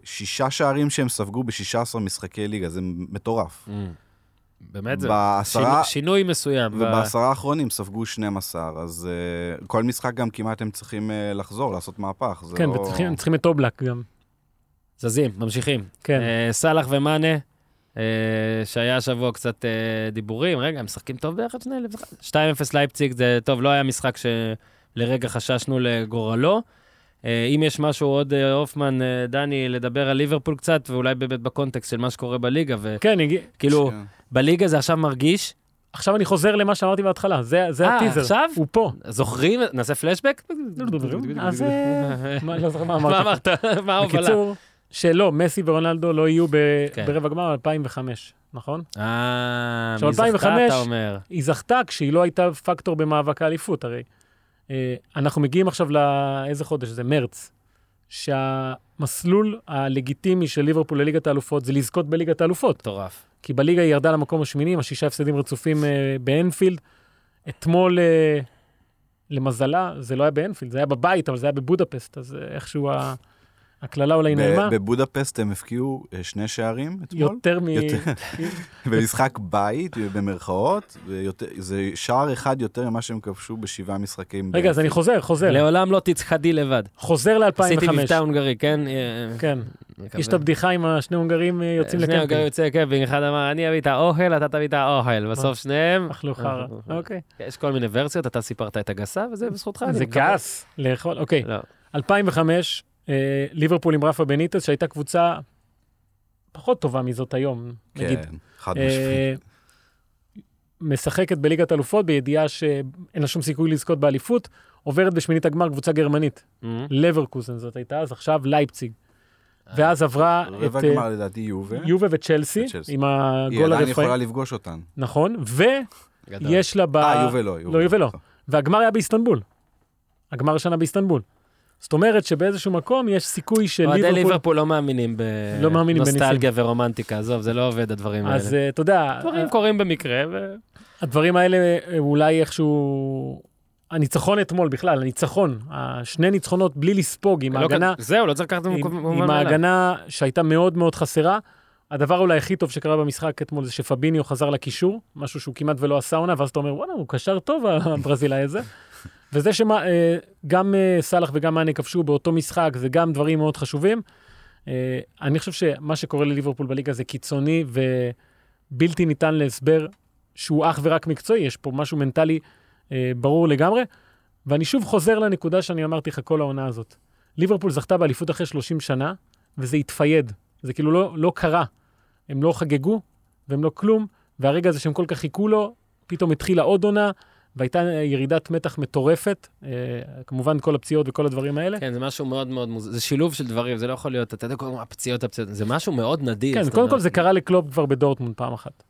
שישה שערים שהם ספגו ב-שישה עשר משחקי ליגה, זה מטורף. באמת זה, שינוי מסוים. ובעשרה האחרונים ספגו שנים עשר, אז כל משחק גם כמעט הם צריכים לחזור, לעשות מהפך. כן, הם צריכים את אובלק גם. זזים, ממשיכים. סלח ומאנה, שהיה שבוע קצת דיבורים, רגע, הם משחקים טוב ביחד שני, שתיים אפס לייפציג, זה טוב, לא היה משחק שלרגע חששנו לגורלו, אם יש משהו עוד, הופמן, דני, לדבר על ליברפול קצת, ואולי באמת בקונטקסט של מה שקורה בליגה, וכאילו, בליגה זה עכשיו מרגיש, עכשיו אני חוזר למה שאמרתי בהתחלה, זה הטיזר, עכשיו? הוא פה. זוכרים? נעשה פלשבק? אז מה אמרת? מה ההובלה? בקיצור, שלא, מסי ורונלדו לא יהיו ברבע גמר אלפיים וחמש, נכון? אה, היא זכתה, אתה אומר. היא זכתה כשהיא לא הייתה פקטור במאבק האליפות, הרי. אנחנו מגיעים עכשיו לאיזה חודש, זה מרץ, שהמסלול הלגיטימי של ליברפול לליגת האלופות זה לזכות בליגת האלופות. טורף. כי בליגה היא ירדה למקום השמיני, עם שישה הפסדים רצופים באנפילד. אתמול, למזלה, זה לא היה באנפילד, זה היה בבית, אבל זה היה בבודפסט, אז איכשהו הכללה אולי נעימה. בבודפסט הם הפקיעו שני שערים אתמול. יותר מ... במשחק בית, במרכאות, זה שער אחד יותר ממה שהם כבשו בשבעה משחקים. רגע, אז אני חוזר, חוזר. לעולם לא תצחדי לבד. חוזר ל-אלפיים וחמש. עשיתי מבטא הונגרי, כן? כן. יש את הבדיחה עם השני הונגרים יוצאים לקמפינג. שני הונגרים יוצאים לקמפינג, אחד אמר, אני אביא את האוכל, אתה תביא את האוכל. בסוף שניהם... אכלו חרא, אוקיי. יש כל מיני ורסיות, אתה סיפרת את הגסה, וזה בזכותך. זה גס, לאכול, אוקיי. אלפיים וחמש, ליברפול עם רפה בניטס, שהייתה קבוצה פחות טובה מזאת היום, נגיד. כן, חד משמעית. משחקת בליגת אלופות, בידיעה שאין לה שום סיכוי לזכות באליפות, עוברת בשמינית הגמר קבוצה גרמנית. לברקוזן זאת הייתה, אז עכשיו לייפציג. ואז עברה את... גמר, לדעתי, יובה. יובה וצ'לסי, עם הגול הרפואי. היא יכולה לפגוש אותן. נכון, ויש לה ב... אה, יובה לא. לא, יובה לא. והגמר היה באיסטנבול. הגמר השנה באיסטנבול. זאת אומרת שבאיזשהו מקום יש סיכוי של ליברפול... עדי ליברפול לא מאמינים בנוסטלגיה ורומנטיקה, עזוב, זה לא עובד הדברים האלה. אז אתה יודע... דברים קורים במקרה ו... הדברים האלה אולי איכשהו... הניצחון אתמול בכלל, הניצחון, שני ניצחונות בלי לספוג, עם ההגנה... זהו, לא צריך לקחת במקום... עם ההגנה שהייתה מאוד מאוד חסרה. הדבר אולי הכי טוב שקרה במשחק אתמול זה שפביניו חזר לקישור, משהו שהוא כמעט ולא עשה עונה, ואז אתה אומר, וואלה, הוא קשר טוב הברזילאי הזה. וזה שגם סלח וגם מאני כבשו באותו משחק, זה גם דברים מאוד חשובים. אני חושב שמה שקורה לליברפול בליגה זה קיצוני, ובלתי ניתן להסבר שהוא אך ורק מקצועי, יש פה משהו מנטלי ברור לגמרי, ואני שוב חוזר לנקודה שאני אמרתי לך כל העונה הזאת. ליברפול זכתה באליפות אחרי שלושים שנה, וזה התפייד. זה כאילו לא, לא קרה. הם לא חגגו, והם לא כלום, והרגע הזה שהם כל כך חיכו לו, פתאום התחילה עוד עונה, והייתה ירידת מתח מטורפת, כמובן כל הפציעות וכל הדברים האלה. כן, זה משהו מאוד מאוד מוזר, זה שילוב של דברים, זה לא יכול להיות, אתה יודע, כל הפציעות, הפציעות, זה משהו מאוד נדיר. כן, קודם כל זה קרה לקלופ כבר בדורטמונד פעם אחת.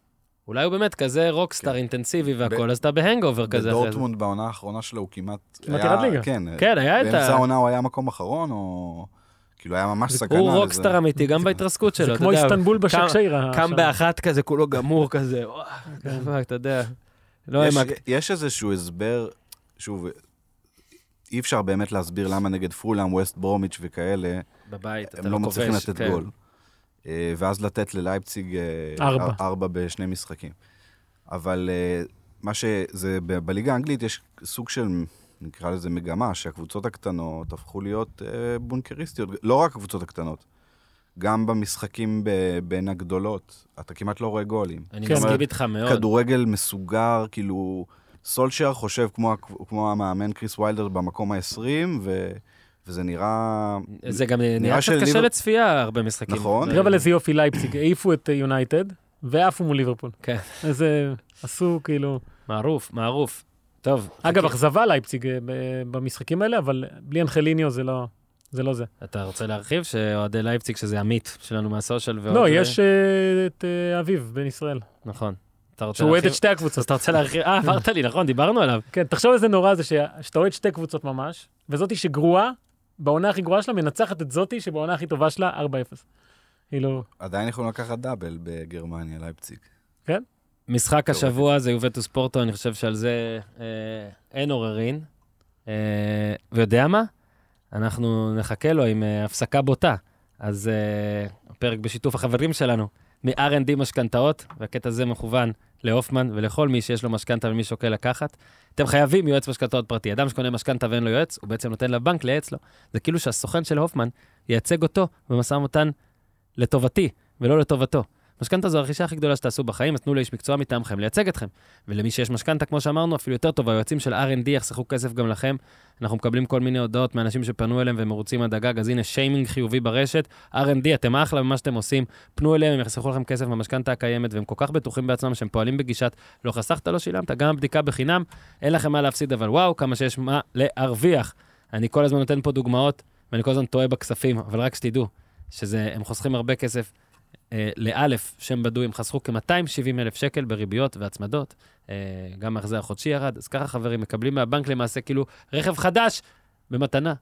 אולי הוא באמת כזה רוקסטאר אינטנסיבי והכל, אז אתה בהנגאובר כזה. בדורטמונד בעונה האחרונה שלו הוא כמעט... כמעט ירד ליגה. כן, היה את ה... באמצע העונה הוא היה מקום אחרון, או... כאילו היה ממש סגנה. הוא רוקסטאר אמיתי, גם בהתרסקות שלו. זה כמו איסטנבול בשקשיירה. קם באחת כזה, כולו גמור כזה. אתה יודע. יש איזשהו הסבר, שוב, אי אפשר באמת להסביר למה נגד פולאם, ווסט ברומיץ' וכאלה, הם לא מצליחים לתת גול. ואז לתת ללייפציג ארבע בשני משחקים. אבל מה שזה, בליגה האנגלית יש סוג של, נקרא לזה מגמה, שהקבוצות הקטנות הפכו להיות בונקריסטיות. לא רק הקבוצות הקטנות. גם במשחקים בין הגדולות, אתה כמעט לא רואה גולים. אני מסכים איתך מאוד. כדורגל מסוגר, כאילו, סולשר חושב כמו, כמו המאמן קריס ויילדר במקום ה-עשרים, ו... וזה נראה... זה גם נראה קצת קשה לצפייה הרבה משחקים. נכון. נראה אבל איזה יופי לייפציג, העיפו את יונייטד, ועפו מול ליברפול. כן. איזה עשו כאילו... מערוף, מערוף. טוב. אגב, אכזבה לייפציג במשחקים האלה, אבל בלי אנחליניו זה לא... זה לא זה. אתה רוצה להרחיב שאוהדי לייפציג, שזה עמית שלנו מהסושל ועוד... לא, יש את אביב בן ישראל. נכון. שהוא אוהד את שתי הקבוצות. אז אתה רוצה להרחיב... אה, עברת לי, נכון, דיברנו עליו. כן, תחשוב איזה נורא זה שאתה אוהד שתי קבוצות ממש, וזאתי שגרועה, בעונה הכי גרועה שלה, מנצחת את זאתי שבעונה הכי טובה שלה, ארבע אפס. עדיין יכולים לקחת דאבל בגרמניה, לייפציג. כן? משחק השבוע זה יובנטוס פורטו, אני חושב שעל זה אין עוררין. ויודע מה? אנחנו נחכה לו עם uh, הפסקה בוטה. אז uh, פרק בשיתוף החברים שלנו, מ-אר אנד די משכנתאות, והקטע הזה מכוון להופמן ולכל מי שיש לו משכנתה ומי שוקל לקחת. אתם חייבים יועץ משכנתאות פרטי. אדם שקונה משכנתה ואין לו יועץ, הוא בעצם נותן לבנק לייעץ לו. זה כאילו שהסוכן של הופמן ייצג אותו במשא ומתן לטובתי ולא לטובתו. משכנתא זו הרכישה הכי גדולה שתעשו בחיים, אז תנו לאיש מקצוע מטעמכם לייצג אתכם. ולמי שיש משכנתא, כמו שאמרנו, אפילו יותר טוב, היועצים של אר אנד די יחסכו כסף גם לכם. אנחנו מקבלים כל מיני הודעות מאנשים שפנו אליהם ומרוצים עד הגג, אז הנה שיימינג חיובי ברשת. אר אנד די, אתם אחלה במה שאתם עושים, פנו אליהם, הם יחסכו לכם כסף במשכנתא הקיימת, והם כל כך בטוחים בעצמם שהם פועלים בגישת, לא חסכת, לא שילמת, גם הבדיקה בחינם, אין לכם מה להפסיד, אבל וואו, כמה שיש מה להרוויח. אני כל הזמן נותן פה דוגמאות, ואני כל הזמן טועה בכספים, אבל רק שתדעו, שזה, הם חוסכים הרבה כסף. לאלף, שם בדו, הם חסכו כ-מאתיים שבעים אלף שקל בריביות והצמדות, גם מחזר חודשי ירד, אז ככה חברים מקבלים מהבנק למעשה כאילו רכב חדש במתנה.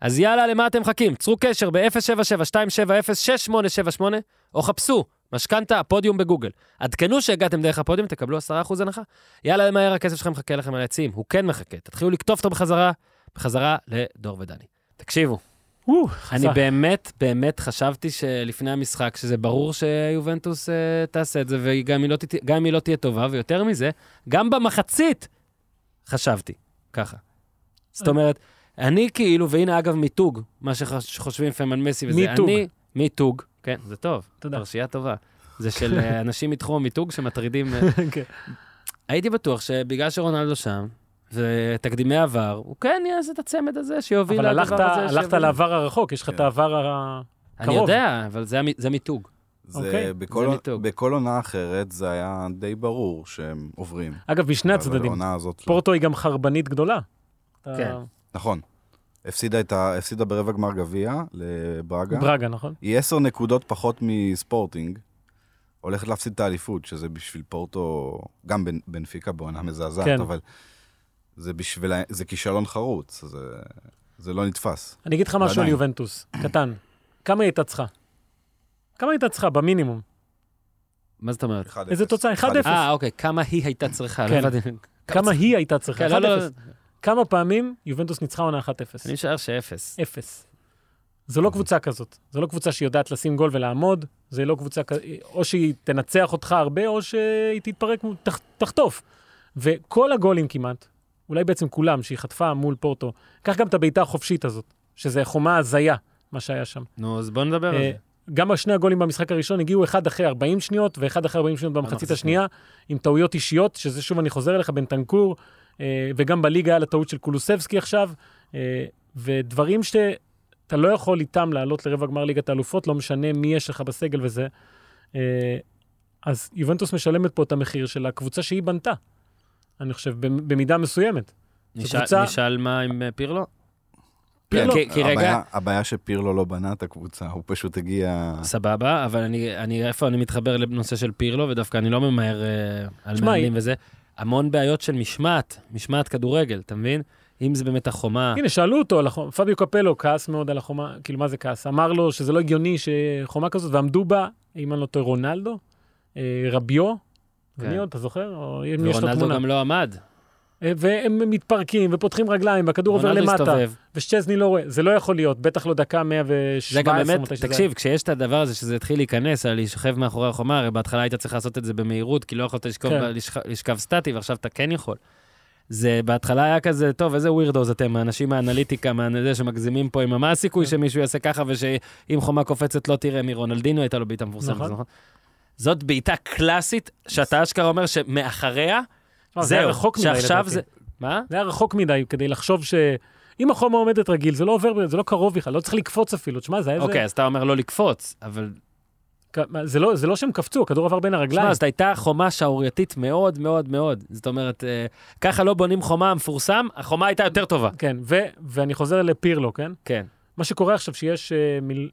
אז יאללה, למה אתם חכים? צרו קשר ב-אפס שבע שבע שתיים שבע אפס שש שמונה שבע שמונה או חפשו משכנתא הפודיום בגוגל. עדכנו שהגעתם דרך הפודיום, תקבלו עשרה אחוז הנחה. יאללה, מהר, הכסף שלכם מחכה לכם על היציעים, הוא כן מחכה, תתחילו לקטוף אותו בחזרה, בחזרה לדור ודני. תקשיבו. אני באמת, באמת חשבתי שלפני המשחק, שזה ברור שיובנטוס תעשה את זה, וגם אם היא לא תהיה טובה, ויותר מזה, גם במחצית חשבתי, ככה. זאת אומרת, אני כאילו, והנה אגב מיתוג, מה שחושבים פעם על מסי וזה, אני מיתוג, כן, זה טוב, פרשייה טובה, זה של אנשים מתחום מיתוג שמטרידים, הייתי בטוח שבגלל שרונלדו שם, ותקדימי עבר, הוא כן יעשה את הצמד הזה שיוביל לדבר הזה. אבל הלכת לעבר הרחוק, יש לך את העבר הקרוב. אני יודע, אבל זה מיתוג. בכל עונה אחרת זה היה די ברור שהם עוברים. אגב, בשני הצדדים. פורטו היא גם חרבנית גדולה. נכון. הפסידה ברבע גמר גביע לברגה. ברגה, נכון. היא עשר נקודות פחות מספורטינג. הולכת להפסיד את האליפות, שזה בשביל פורטו, גם בנפיקה בעונה מזעזעת, אבל... זה בשביל, זה כישלון חרוץ, זה, זה לא נתפס. אני אגיד לך משהו על יובנטוס, קטן. כמה היא תצחה? כמה היא תצחה, במינימום? מה זאת אומרת? איזה תוצאה? אחת אפס. אה, אוקיי, כמה היא הייתה צריכה. כמה היא הייתה צריכה, אחת אפס. כמה פעמים יובנטוס ניצחה עונה אחת אפס? אני משער ש-אפס. אפס. זו לא קבוצה כזאת. זו לא קבוצה שיודעת לשים גול ולעמוד, זה לא קבוצה כזאת, או שהיא תנצח אותך הרבה, או שהיא תתפרק, תחטוף. וכל הגולים כמעט, אולי בעצם כולם, שהיא חטפה מול פורטו. כך גם את הביתה החופשית הזאת, שזה חומה הזיה, מה שהיה שם. נו, אז בוא נדבר על זה. גם שני הגולים במשחק הראשון הגיעו אחד אחרי ארבעים שניות, ואחד אחרי ארבעים שניות במחצית השנייה, עם טעויות אישיות, שזה שוב אני חוזר אליך, בן טנקור, וגם בליגה היה לטעות של קולוסבסקי עכשיו, ודברים שאתה לא יכול איתם לעלות לרבע גמר ליגת האלופות, לא משנה מי יש לך בסגל וזה. אז יובנטוס משלמת פה את המחיר של הקבוצה שהיא בנתה. אני חושב, במידה מסוימת. נשאל מה עם פירלו? פירלו. הבעיה שפירלו לא בנה את הקבוצה, הוא פשוט הגיע... סבבה, אבל איפה אני מתחבר לנושא של פירלו, ודווקא אני לא ממהר על מעלים וזה. המון בעיות של משמעת, משמעת כדורגל, אתה מבין? אם זה באמת החומה... הנה, שאלו אותו על החומה, פאביו קפלו כעס מאוד על החומה, כאילו מה זה כעס? אמר לו שזה לא הגיוני שחומה כזאת, ועמדו בה, אם אני לא טועה, רונלדו, רביו, ומי עוד, אתה זוכר? ורונלדו גם לא עמד. והם מתפרקים ופותחים רגליים, והכדור עובר למטה, ושצ'זני לא רואה. זה לא יכול להיות, בטח לא דקה מאה ושבע עשרה. זה גם באמת, תקשיב, כשיש את הדבר הזה שזה התחיל להיכנס, אני שוכב מאחורי החומה, הרי בהתחלה היית צריך לעשות את זה במהירות, כי לא יכולת לשכב סטטי, ועכשיו אתה כן יכול. זה בהתחלה היה כזה, טוב, איזה ווירדוז אתם, האנשים האנליטיקה, מהנזה שמגזימים פה, עם מה הסיכוי שמישהו יעשה ככה, ושאם חומה קופצת לא תראה, מרונלדינו הייתה לו בעיטה מפורסמת, נכון? זאת בעיטה קלאסית, שאתה אשכרה אומר שמאחריה, זהו, שעכשיו זה... מה? זה היה רחוק מדי, כדי לחשוב שאם החומה עומדת רגיל, זה לא עובר, זה לא קרוב בכלל, לא צריך לקפוץ אפילו, תשמע, זה היה איזה... אוקיי, אז אתה אומר לא לקפוץ, אבל... זה לא שהם קפצו, הכדור עבר בין הרגליים. תשמע, אז הייתה חומה שעורייתית מאוד מאוד מאוד, זאת אומרת, ככה לא בונים חומה המפורסם, החומה הייתה יותר טובה. כן, ואני חוזר לפירלו, כן? כן. מה שקורה עכשיו שיש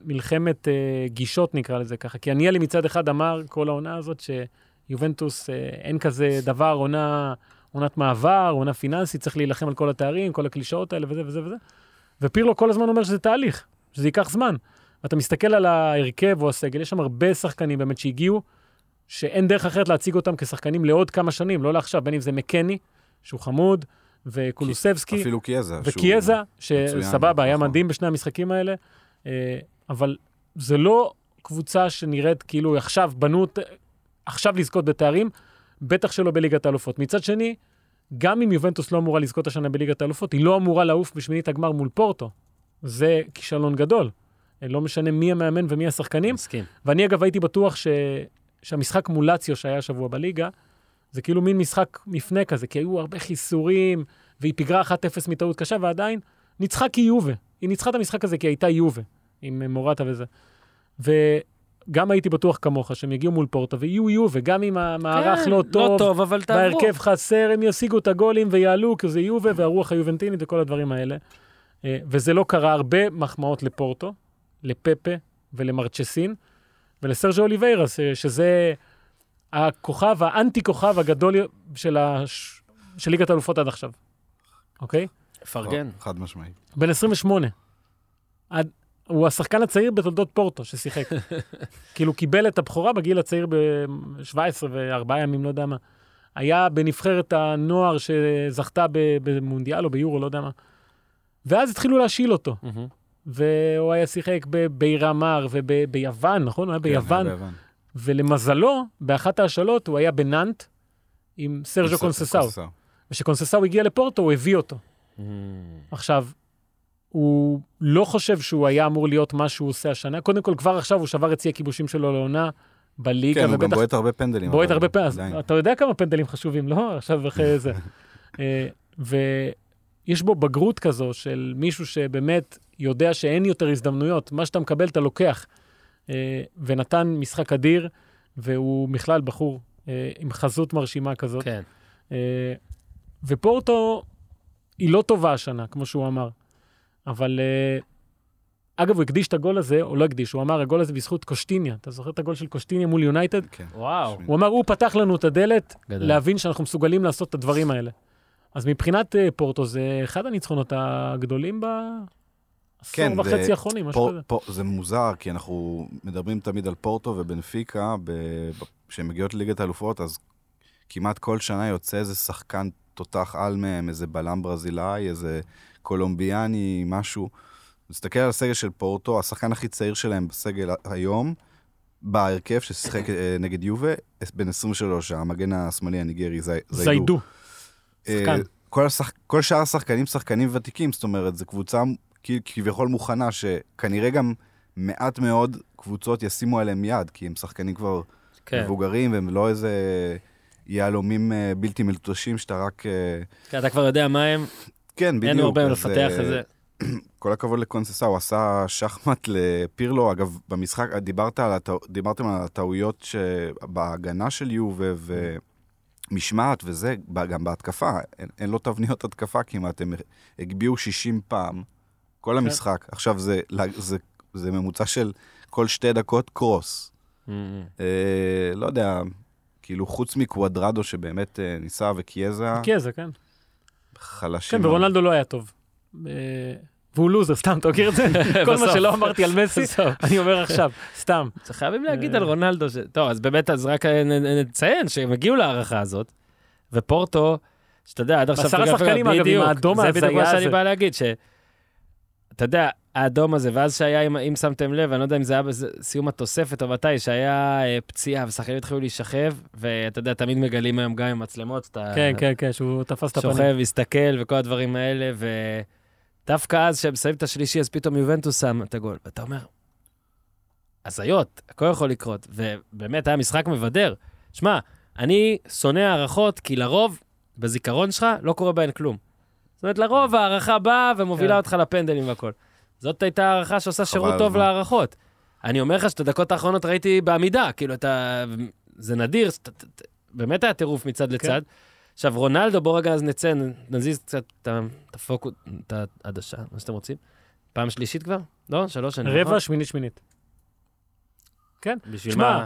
מלחמת גישות, נקרא לזה ככה, כי אני אלי מצד אחד אמר כל העונה הזאת שיובנטוס אין כזה דבר, עונה, עונת מעבר, עונה פיננסית, צריך להילחם על כל התארים, כל הקלישאות האלה וזה וזה וזה, ופירלו כל הזמן אומר שזה תהליך, שזה ייקח זמן. ואתה מסתכל על ההרכב או הסגל, יש שם הרבה שחקנים באמת שהגיעו, שאין דרך אחרת להציג אותם כשחקנים לעוד כמה שנים, לא לעכשיו, בין אם זה מקני, שהוא חמוד, וקולוסבסקי, אפילו קיאזה, וקיאזה, שסבבה, היה מדהים בשני המשחקים האלה, אבל זה לא קבוצה שנראית כאילו עכשיו בנות, עכשיו לזכות בתארים, בטח שלא בליגת האלופות. מצד שני, גם אם יובנטוס לא אמורה לזכות השנה בליגת האלופות, היא לא אמורה לעוף בשמינית הגמר מול פורטו. זה כישלון גדול. לא משנה מי המאמן ומי השחקנים. ואני אגב הייתי בטוח ש... שהמשחק מולציו שהיה השבוע בליגה, זה כאילו מין משחק מפנה כזה, כי היו הרבה חיסורים, והיא פיגרה אחת אפס מטעות קשה, ועדיין ניצחה כי יובה. היא ניצחה את המשחק הזה כי הייתה יובה, עם מורטה וזה. וגם הייתי בטוח כמוך, שהם יגיעו מול פורטו, ויהיו יובה, גם אם המערך כן, לא טוב, לא טוב אבל והרכב חסר, הם ישיגו את הגולים ויעלו, כי זה יובה, והרוח היובנטינית וכל הדברים האלה. וזה לא קרה, הרבה מחמאות לפורטו, לפפה ולמרצ'סין, ולסרג'ו אוליביירה, שזה הכוכב, האנטי-כוכב הגדול של, הש... של ליגת האלופות עד עכשיו. אוקיי? פרגן. חד משמעי. בן עשרים ושמונה. עד... הוא השחקן הצעיר בתולדות פורטו ששיחק. כאילו קיבל את הבחורה בגיל הצעיר ב-שבע עשרה וארבעה ימים, לא יודע מה. היה בנבחרת הנוער שזכתה במונדיאל או ביורו, לא יודע מה. ואז התחילו להשיל אותו. והוא היה שיחק בבירמר וביוון, נכון? הוא היה ביוון. ולמזלו, באחת ההשאלות, הוא היה בננט עם סרג'ו קונססאו. ושקונססאו הגיע לפורטו, הוא הביא אותו. עכשיו, הוא לא חושב שהוא היה אמור להיות מה שהוא עושה השנה. קודם כל, כבר עכשיו הוא שבר את צי הכיבושים שלו לעונה בליגה. כן, הוא גם בועט הרבה פנדלים. בועט הרבה פנדלים. אתה יודע כמה פנדלים חשובים, לא? עכשיו אחרי זה. ו... יש בו בגרות כזו של מישהו שבאמת יודע שאין יותר הזדמנויות, מה שאתה מקבל אתה לוקח, ונתן משחק אדיר, והוא מכלל בחור עם חזות מרשימה כזאת. כן. ופורטו היא לא טובה השנה, כמו שהוא אמר. אבל, אגב, הוא הקדיש את הגול הזה, או לא הקדיש, הוא אמר, הגול הזה בזכות קושטיניה. אתה זוכר את הגול של קושטיניה מול יונייטד? כן. וואו. הוא אמר, הוא פתח לנו את הדלת, גדל. להבין שאנחנו מסוגלים לעשות את הדברים האלה. אז מבחינת פורטו, זה אחד הניצחונות הגדולים בעשור כן, וחצי האחרונים, משהו כזה. פור, זה מוזר, כי אנחנו מדברים תמיד על פורטו ובנפיקה, כשהן מגיעות לליגת האלופות, אז כמעט כל שנה יוצא איזה שחקן תותח על מהם, איזה בלם ברזילאי, איזה קולומביאני, משהו. נסתכל על הסגל של פורטו, השחקן הכי צעיר שלהם בסגל היום, בהרכב ששחק נגד יובה, בן עשרים ושלוש, המגן השמאלי הניגרי, זי, זיידו. זיידו. כל, השח... כל שאר השחקנים, שחקנים ותיקים, זאת אומרת, זו קבוצה כביכול מוכנה, שכנראה גם מעט מאוד קבוצות ישימו עליהם יד, כי הם שחקנים כבר כן. מבוגרים, והם לא איזה יעלומים בלתי מלוטשים, שאתה רק... כן, אתה כבר יודע מה הם, כן, בדיוק, אין הרבה לפתח את זה. כל הכבוד לקונססה, הוא עשה שחמט לפירלו, אגב, במשחק, דיברת על הטע... דיברתם על הטעויות שבהגנה של יובה, ו... משמעת, וזה גם בהתקפה, אין, אין לו תבניות התקפה כמעט, הם הגביעו שישים פעם, כל המשחק, עכשיו זה, זה, זה ממוצע של כל שתי דקות קרוס. אה, לא יודע, כאילו חוץ מקוואדרדו שבאמת אה, ניסה וקיאזה. קיאזה, כן. חלשים. כן, ורונלדו לא היה טוב. אה, והוא לוזר, סתם, אתה מכיר את זה? כל מה שלא אמרתי על מסי, אני אומר עכשיו, סתם. חייבים להגיד על רונלדו, טוב, אז באמת, אז רק נציין שהם הגיעו להערכה הזאת, ופורטו, שאתה יודע, עד עכשיו... עשרה שחקנים, אגב, עם האדום הזה. זה בדיוק מה שאני בא להגיד, שאתה יודע, האדום הזה, ואז שהיה, אם שמתם לב, אני לא יודע אם זה היה בסיום התוספת או מתי, שהיה פציעה, ושחקנים התחילו להישכב, ואתה יודע, תמיד מגלים היום גם עם מצלמות, כן, כן, כן, שהוא תפס את הפנים. שוכב, הסתכל וכל הדברים האלה, ו... דווקא אז שהם סייבים את השלישי, אז פתאום יובנטוס שם את הגול. ואתה אומר, הזיות, הכל יכול לקרות. ובאמת היה משחק מבדר. שמע, אני שונא הערכות, כי לרוב, בזיכרון שלך, לא קורה בהן כלום. זאת אומרת, לרוב הערכה באה ומובילה אותך לפנדלים והכל. זאת הייתה הערכה שעושה שירות טוב להערכות. אני אומר לך שאת הדקות האחרונות ראיתי בעמידה, כאילו אתה... זה נדיר, באמת היה טירוף מצד לצד. עכשיו, רונלדו, בוא רגע אז נצא, נזיז קצת את הפוקוס, את העדשה, מה שאתם רוצים. פעם שלישית כבר? לא? שלוש שנים. רבע, שמינית, שמינית. כן? בשביל מה?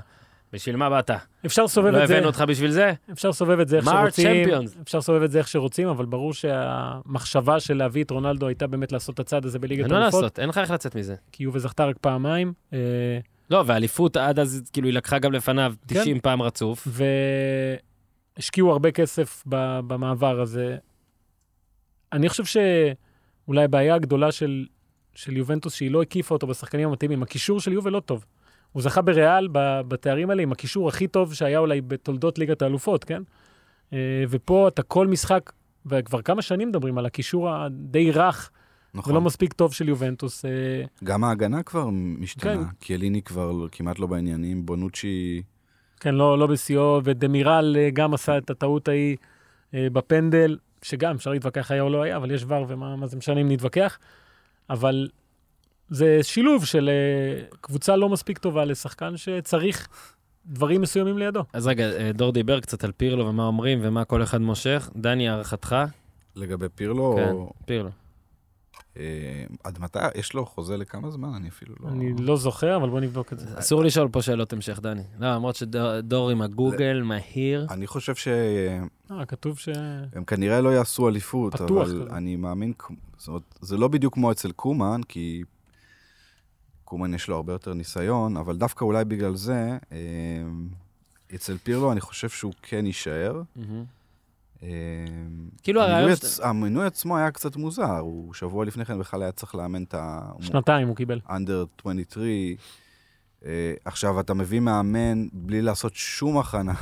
בשביל מה באת? אפשר סובב את זה. לא הבאנו אותך בשביל זה? אפשר סובב את זה איך שרוצים. אפשר סובב את זה איך שרוצים, אבל ברור שהמחשבה של להביא את רונלדו הייתה באמת לעשות את הצעד הזה בליגת האלופות. אין מה לעשות, אין לך איך לצאת מזה. כי יובה זכתה רק פעמיים. לא, והאליפות עד אז, כאילו, היא לקחה גם לפניו תשעים פעם רצוף. השקיעו הרבה כסף במעבר הזה. אני חושב שאולי הבעיה הגדולה של, של יובנטוס, שהיא לא הקיפה אותו בשחקנים המתאימים, הקישור של יובה לא טוב. הוא זכה בריאל בתארים האלה עם הקישור הכי טוב שהיה אולי בתולדות ליגת האלופות, כן? ופה אתה כל משחק, וכבר כמה שנים מדברים על הקישור הדי רך, נכון. ולא מספיק טוב של יובנטוס. גם ההגנה כבר משתנה, כן. כי אליני כבר כמעט לא בעניינים, בונוצ'י... כן, לא, לא בסיוע, ודמירל גם עשה את הטעות ההיא בפנדל, שגם אפשר להתווכח היה או לא היה, אבל יש ור ומה זה משנה אם נתווכח, אבל זה שילוב של קבוצה לא מספיק טובה לשחקן שצריך דברים מסוימים לידו. אז רגע, דור דיבר קצת על פירלו ומה אומרים ומה כל אחד מושך. דני, הערכתך? לגבי פירלו? כן, או... פירלו. עד מתי? יש לו חוזה לכמה זמן? אני אפילו לא... אני לא זוכר, אבל בוא נבדוק את זה. אסור לשאול פה שאלות המשך, דני. לא, אמרת שדור עם הגוגל מהיר. אני חושב ש... כתוב ש... הם כנראה לא יעשו אליפות, אבל אני מאמין... זאת אומרת, זה לא בדיוק כמו אצל קומן, כי קומן יש לו הרבה יותר ניסיון, אבל דווקא אולי בגלל זה, אצל פירלו אני חושב שהוא כן יישאר. המינוי עצמו היה קצת מוזר, הוא שבוע לפני כן בכלל היה צריך לאמן את ה... שנתיים הוא קיבל. under עשרים ושלוש, עכשיו אתה מביא מאמן בלי לעשות שום הכנה,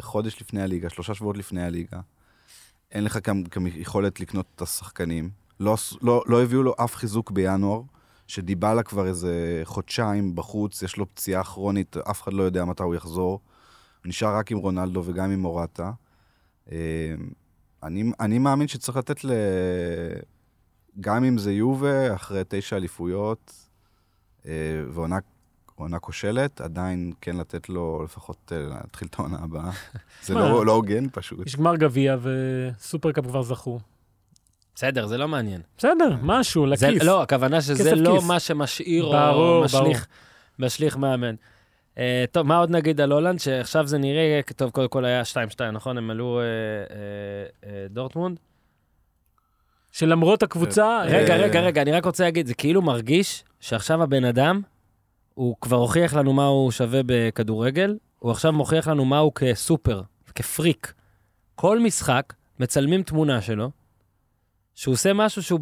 חודש לפני הליגה, שלושה שבועות לפני הליגה, אין לך גם יכולת לקנות את השחקנים, לא הביאו לו אף חיזוק בינואר, שדיבלה כבר איזה חודשיים בחוץ, יש לו פציעה כרונית, אף אחד לא יודע מתי הוא יחזור, נשאר רק עם רונלדו וגם עם מורטה, אני, אני מאמין שצריך לתת ל... גם אם זה יובה, אחרי תשע אליפויות, ועונה, עונה כושלת, עדיין כן לתת לו לפחות להתחיל את העונה הבאה. זה לא, לא הוגן פשוט. יש גמר גביע וסופרקאפ כבר זכו. בסדר, זה לא מעניין. בסדר, משהו, לכיס. לא, הכוונה שזה לא מה שמשאיר או משליך מאמן. טוב, מה עוד נגיד על הולנד? שעכשיו זה נראה, טוב, קודם כל היה שתיים שתיים, נכון? הם עלו דורטמונד? שלמרות הקבוצה... רגע, רגע, רגע, אני רק רוצה להגיד, זה כאילו מרגיש שעכשיו הבן אדם, הוא כבר הוכיח לנו מה הוא שווה בכדורגל, הוא עכשיו מוכיח לנו מה הוא כסופר, כפריק. כל משחק מצלמים תמונה שלו, שהוא עושה משהו שהוא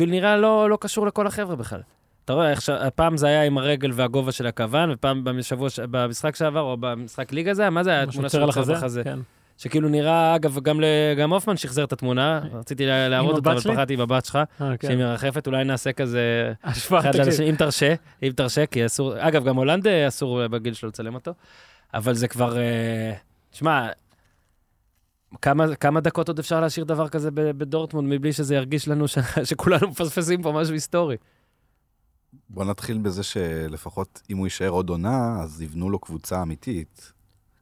נראה לא קשור לכל החבר'ה בכלל. אתה רואה, הפעם זה היה עם הרגל והגובה של הכוון, ופעם במשחק שעבר, או במשחק ליגה זה, מה זה היה? התמונה של החזה? החזה. שכאילו נראה, אגב, גם הופמן שחזר את התמונה, רציתי להראות אותה, אבל פחדתי עם הבת שלך, שהיא מרחפת, אולי נעשה כזה... אם תרשה, אם תרשה, כי אסור... אגב, גם הולנד אסור בגיל שלו לצלם אותו, אבל זה כבר... תשמע, כמה דקות עוד אפשר להשאיר דבר כזה בדורטמונד, מבלי שזה ירגיש לנו שכולנו מפספסים פה משהו היסטורי. בוא נתחיל בזה שלפחות אם הוא יישאר עוד עונה, אז יבנו לו קבוצה אמיתית.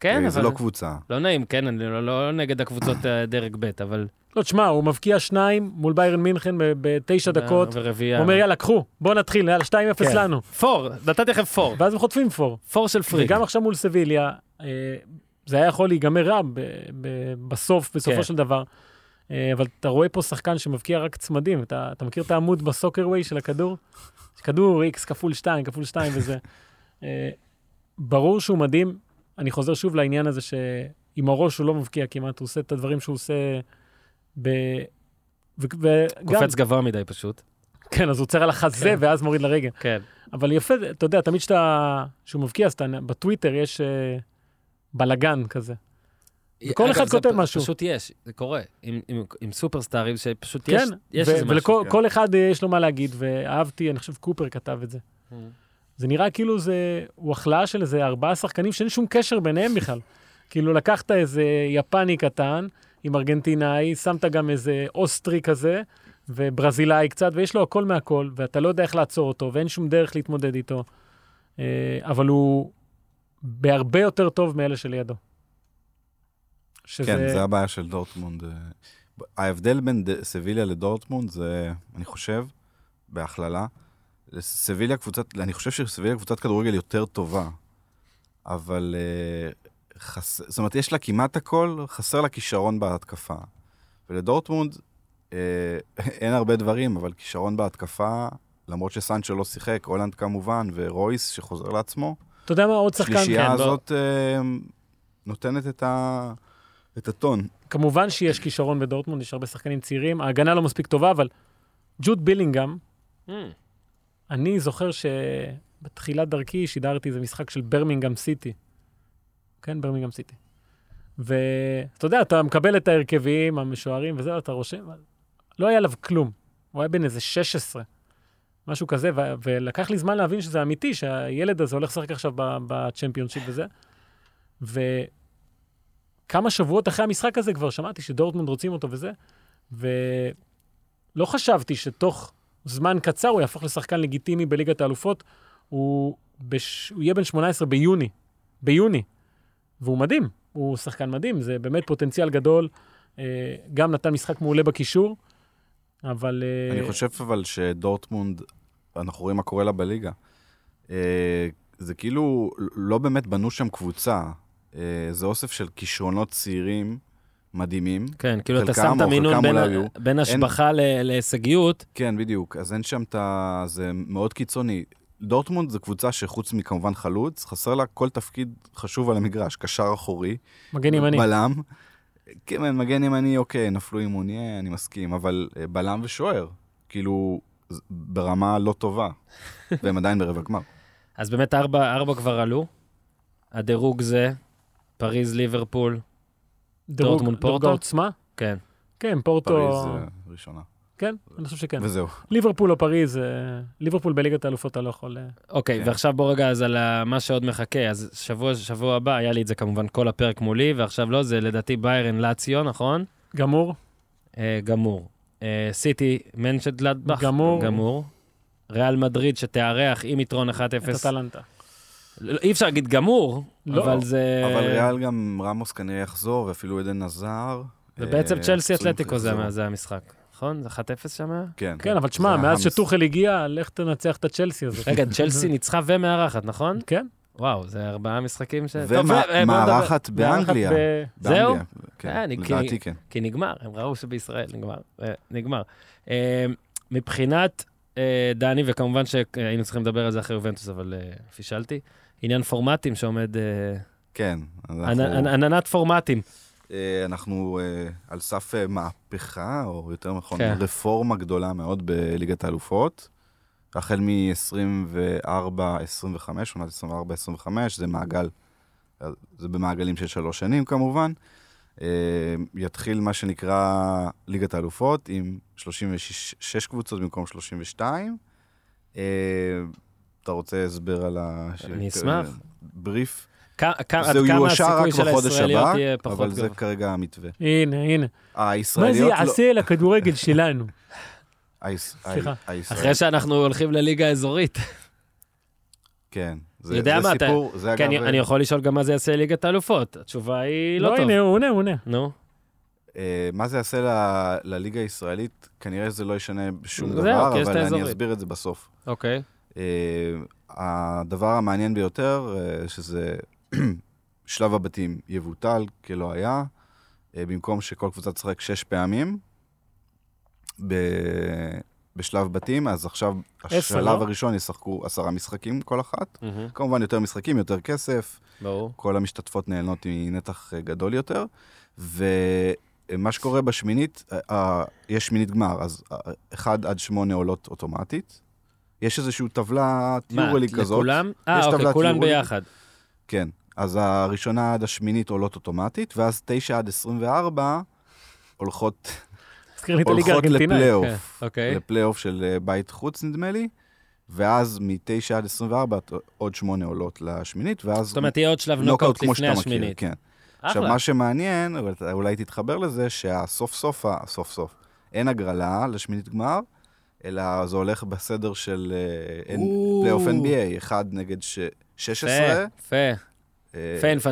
כן, אבל... זה לא קבוצה. לא נעים, כן, אני לא, לא נגד הקבוצות דרג ב', אבל... לא, תשמע, הוא מבקיע שניים מול ביירן מינכן בתשע דקות. ורביעה. הוא אומר, יאללה, קחו, בוא נתחיל, יאללה, שתיים אפס לנו. פור, נתתי לכם פור. ואז הם חוטפים פור. פור של פריג. וגם עכשיו מול סביליה, זה היה יכול להיגמר רע בסוף, בסופו של דבר. אבל אתה רואה פה שחקן שמבקיע רק צמדים, אתה, אתה מכיר את העמוד בסוקרווי של הכדור? כדור X כפול שתיים, כפול שתיים וזה. ברור שהוא מדהים, אני חוזר שוב לעניין הזה שעם הראש הוא לא מבקיע כמעט, הוא עושה את הדברים שהוא עושה ב... קופץ גבוה מדי פשוט. כן, אז הוא עוצר על החזה ואז מוריד לרגל. כן. אבל יפה, אתה יודע, תמיד שהוא מבקיע, אז בטוויטר יש בלגן כזה. כל אחד כותב משהו. פשוט יש, זה קורה. עם סופרסטארים שפשוט יש איזה משהו. ולכל אחד יש לו מה להגיד, ואהבתי, אני חושב קופר כתב את זה. זה נראה כאילו הוא החלאה של איזה ארבעה שחקנים שאין שום קשר ביניהם בכלל. כאילו לקחת איזה יפני קטן עם ארגנטינאי, שמת גם איזה אוסטרי כזה, וברזילאי קצת, ויש לו הכל מהכל, ואתה לא יודע איך לעצור אותו, ואין שום דרך להתמודד איתו. אבל הוא בהרבה יותר טוב מאלה שלידו. שזה... כן, זה הבעיה של דורטמונד. ההבדל בין סביליה לדורטמונד זה, אני חושב, בהכללה, סביליה קבוצת, אני חושב שסביליה קבוצת כדורגל יותר טובה, אבל חס... זאת אומרת, יש לה כמעט הכל, חסר לה כישרון בהתקפה. ולדורטמונד אין הרבה דברים, אבל כישרון בהתקפה, למרות שסנצ'ו לא שיחק, הולנד כמובן, ורויס שחוזר לעצמו. אתה יודע מה, עוד שחקן כן. השלישייה הזאת נותנת את ה... את הטון. כמובן שיש כישרון בדורטמונד, יש הרבה שחקנים צעירים, ההגנה לא מספיק טובה, אבל ג'וד בילינגאם, mm. אני זוכר שבתחילת דרכי שידרתי איזה משחק של ברמינגאם סיטי. כן, ברמינגאם סיטי. ואתה יודע, אתה מקבל את ההרכבים, המשוערים וזה, אתה רושם, לא היה עליו כלום. הוא היה בין איזה שש עשרה, משהו כזה, ו- ולקח לי זמן להבין שזה אמיתי, שהילד הזה הולך לשחק עכשיו בצ'מפיונשיפ וזה. וכמה שבועות אחרי המשחק הזה כבר שמעתי שדורטמונד רוצים אותו וזה, ולא חשבתי שתוך זמן קצר הוא יהפוך לשחקן לגיטימי בליגת האלופות, הוא, בש... הוא יהיה בן שמונה עשרה ביוני, ביוני, והוא מדהים, הוא שחקן מדהים, זה באמת פוטנציאל גדול, גם נתן משחק מעולה בקישור, אבל... אני חושב אבל שדורטמונד, אנחנו רואים מה קורה לה בליגה, זה כאילו לא באמת בנו שם קבוצה, זה אוסף של כישרונות צעירים מדהימים. כן, כאילו אתה שם את המינון בין, בין השבחה אין... להישגיות. כן, בדיוק, אז אין שם את ה... זה מאוד קיצוני. דורטמונד זו קבוצה שחוץ מכמובן חלוץ, חסר לה כל תפקיד חשוב על המגרש, קשר אחורי, מגן ימני. בלם. כן, מגן ימני, אוקיי, נפלו אימוני, אני מסכים, אבל בלם ושוער, כאילו ברמה לא טובה, והם עדיין ברבע גמר. אז באמת ארבע, ארבע כבר עלו, הדירוג זה, פריז, ליברפול, דורטמונד, פורטו. דירוג העוצמה? כן. כן, פורטו... פריז ראשונה. כן, אני חושב שכן. וזהו. ליברפול או פריז, ליברפול בליגת האלופות אתה לא יכול... אוקיי, ועכשיו בוא רגע אז על מה שעוד מחכה, אז שבוע, שבוע הבא, היה לי את זה כמובן כל הפרק מולי, ועכשיו לא, זה לדעתי ביירן לאציו, נכון? גמור. גמור. סיטי, מנצ'נגלדבך. גמור. גמור. ריאל מדריד שתארח עם יתרון אחת אפס. את הטלנטה. אי אפשר להגיד גמור, אבל זה... אבל ריאל גם רמוס כנראה יחזור, ואפילו עדן נזר. ובעצם צ'לסי אתלטיקו זה המשחק. נכון? זה אחת אפס שמה? כן. כן, אבל תשמע, מאז שטוחל הגיע, לך תנצח את הצ'לסי הזה. רגע, צ'לסי ניצחה ומארחת, נכון? כן. וואו, זה ארבעה משחקים ש... ומארחת באנגליה. זהו? כן, לדעתי כן. כי נגמר, הם ראו שבישראל נגמר. מבחינת דני, וכמובן שהיינו צריכים לדבר על זה אחרי יובנטוס, אבל פישלתי, עניין פורמטים שעומד... כן. עננת פורמטים. אנחנו על סף מהפכה, או יותר נכון, רפורמה גדולה מאוד בליגת האלופות. החל מ-עשרים וארבע עשרים וחמש, עונת עשרים וארבע עשרים וחמש, זה מעגל, זה במעגלים של שלוש שנים כמובן. יתחיל מה שנקרא ליגת האלופות עם שלושים ושש קבוצות במקום שלושים ושתיים. אתה רוצה הסבר על ה... אני אשמח. בריף. זה יואשר רק לחודש הבא, אבל זה כרגע המתווה. הנה, הנה. מה זה יעשה לכדורגל שלנו? סליחה. אחרי שאנחנו הולכים לליגה האזורית. כן. יודע מה, אני יכול לשאול גם מה זה יעשה לליגת האלופות. התשובה היא לא טוב. לא, הנה, הוא עונה, הוא עונה. נו. מה זה יעשה לליגה הישראלית? כנראה זה לא ישנה בשום דבר, אבל אני אסביר את זה בסוף. אוקיי. הדבר המעניין ביותר, שזה... שלב הבתים יבוטל, כלא היה, במקום שכל קבוצה תשחק שש פעמים, ב... בשלב בתים, אז עכשיו השלב הראשון ישחקו עשרה משחקים כל אחת, mm-hmm. כמובן יותר משחקים, יותר כסף, ברור. כל המשתתפות נהנות מנתח גדול יותר, ומה שקורה בשמינית, יש שמינית גמר, אז אחד עד שמונה עולות אוטומטית, יש איזושהי טבלת יורוליג כזאת. לכולם? אה, אוקיי, כולם ביחד. כן, אז הראשונה עד השמינית עולות אוטומטית, ואז תשע עד עשרים וארבע הולכות לפלייאוף, לפלייאוף של בית חוץ נדמה לי, ואז מ-תשע עד עשרים וארבע עוד שמונה עולות לשמינית, ואז... זאת אומרת, תהיה עוד שלב נוקאוט לפני השמינית. עכשיו, מה שמעניין, אולי תתחבר לזה, שהסוף סוף, הסוף סוף, אין הגרלה לשמינית גמר, אלא זה הולך בסדר של פלייאוף אן בי איי, אחד נגד ש... שש עשרה,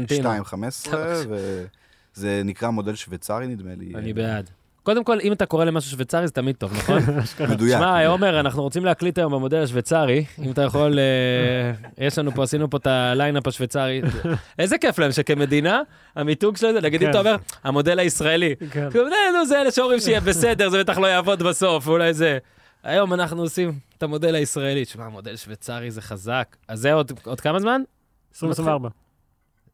שתיים, חמש עשרה, וזה נקרא מודל שוויצרי נדמה לי. אני בעד. קודם כל, אם אתה קורא למשהו שוויצרי, זה תמיד טוב, נכון? מדויק. שמע, עומר, אנחנו רוצים להקליט היום במודל השוויצרי, אם אתה יכול, יש לנו פה, עשינו פה את הליינאפ השוויצרי. איזה כיף להם שכמדינה, המיתוג של זה, נגיד אם אתה אומר, המודל הישראלי. זה אלה שאומרים שיהיה בסדר, זה בטח לא יעבוד בסוף, אולי זה... היום אנחנו עושים את המודל הישראלי. תשמע, המודל שוויצרי זה חזק. אז זה עוד, עוד כמה זמן? עשרים וארבע.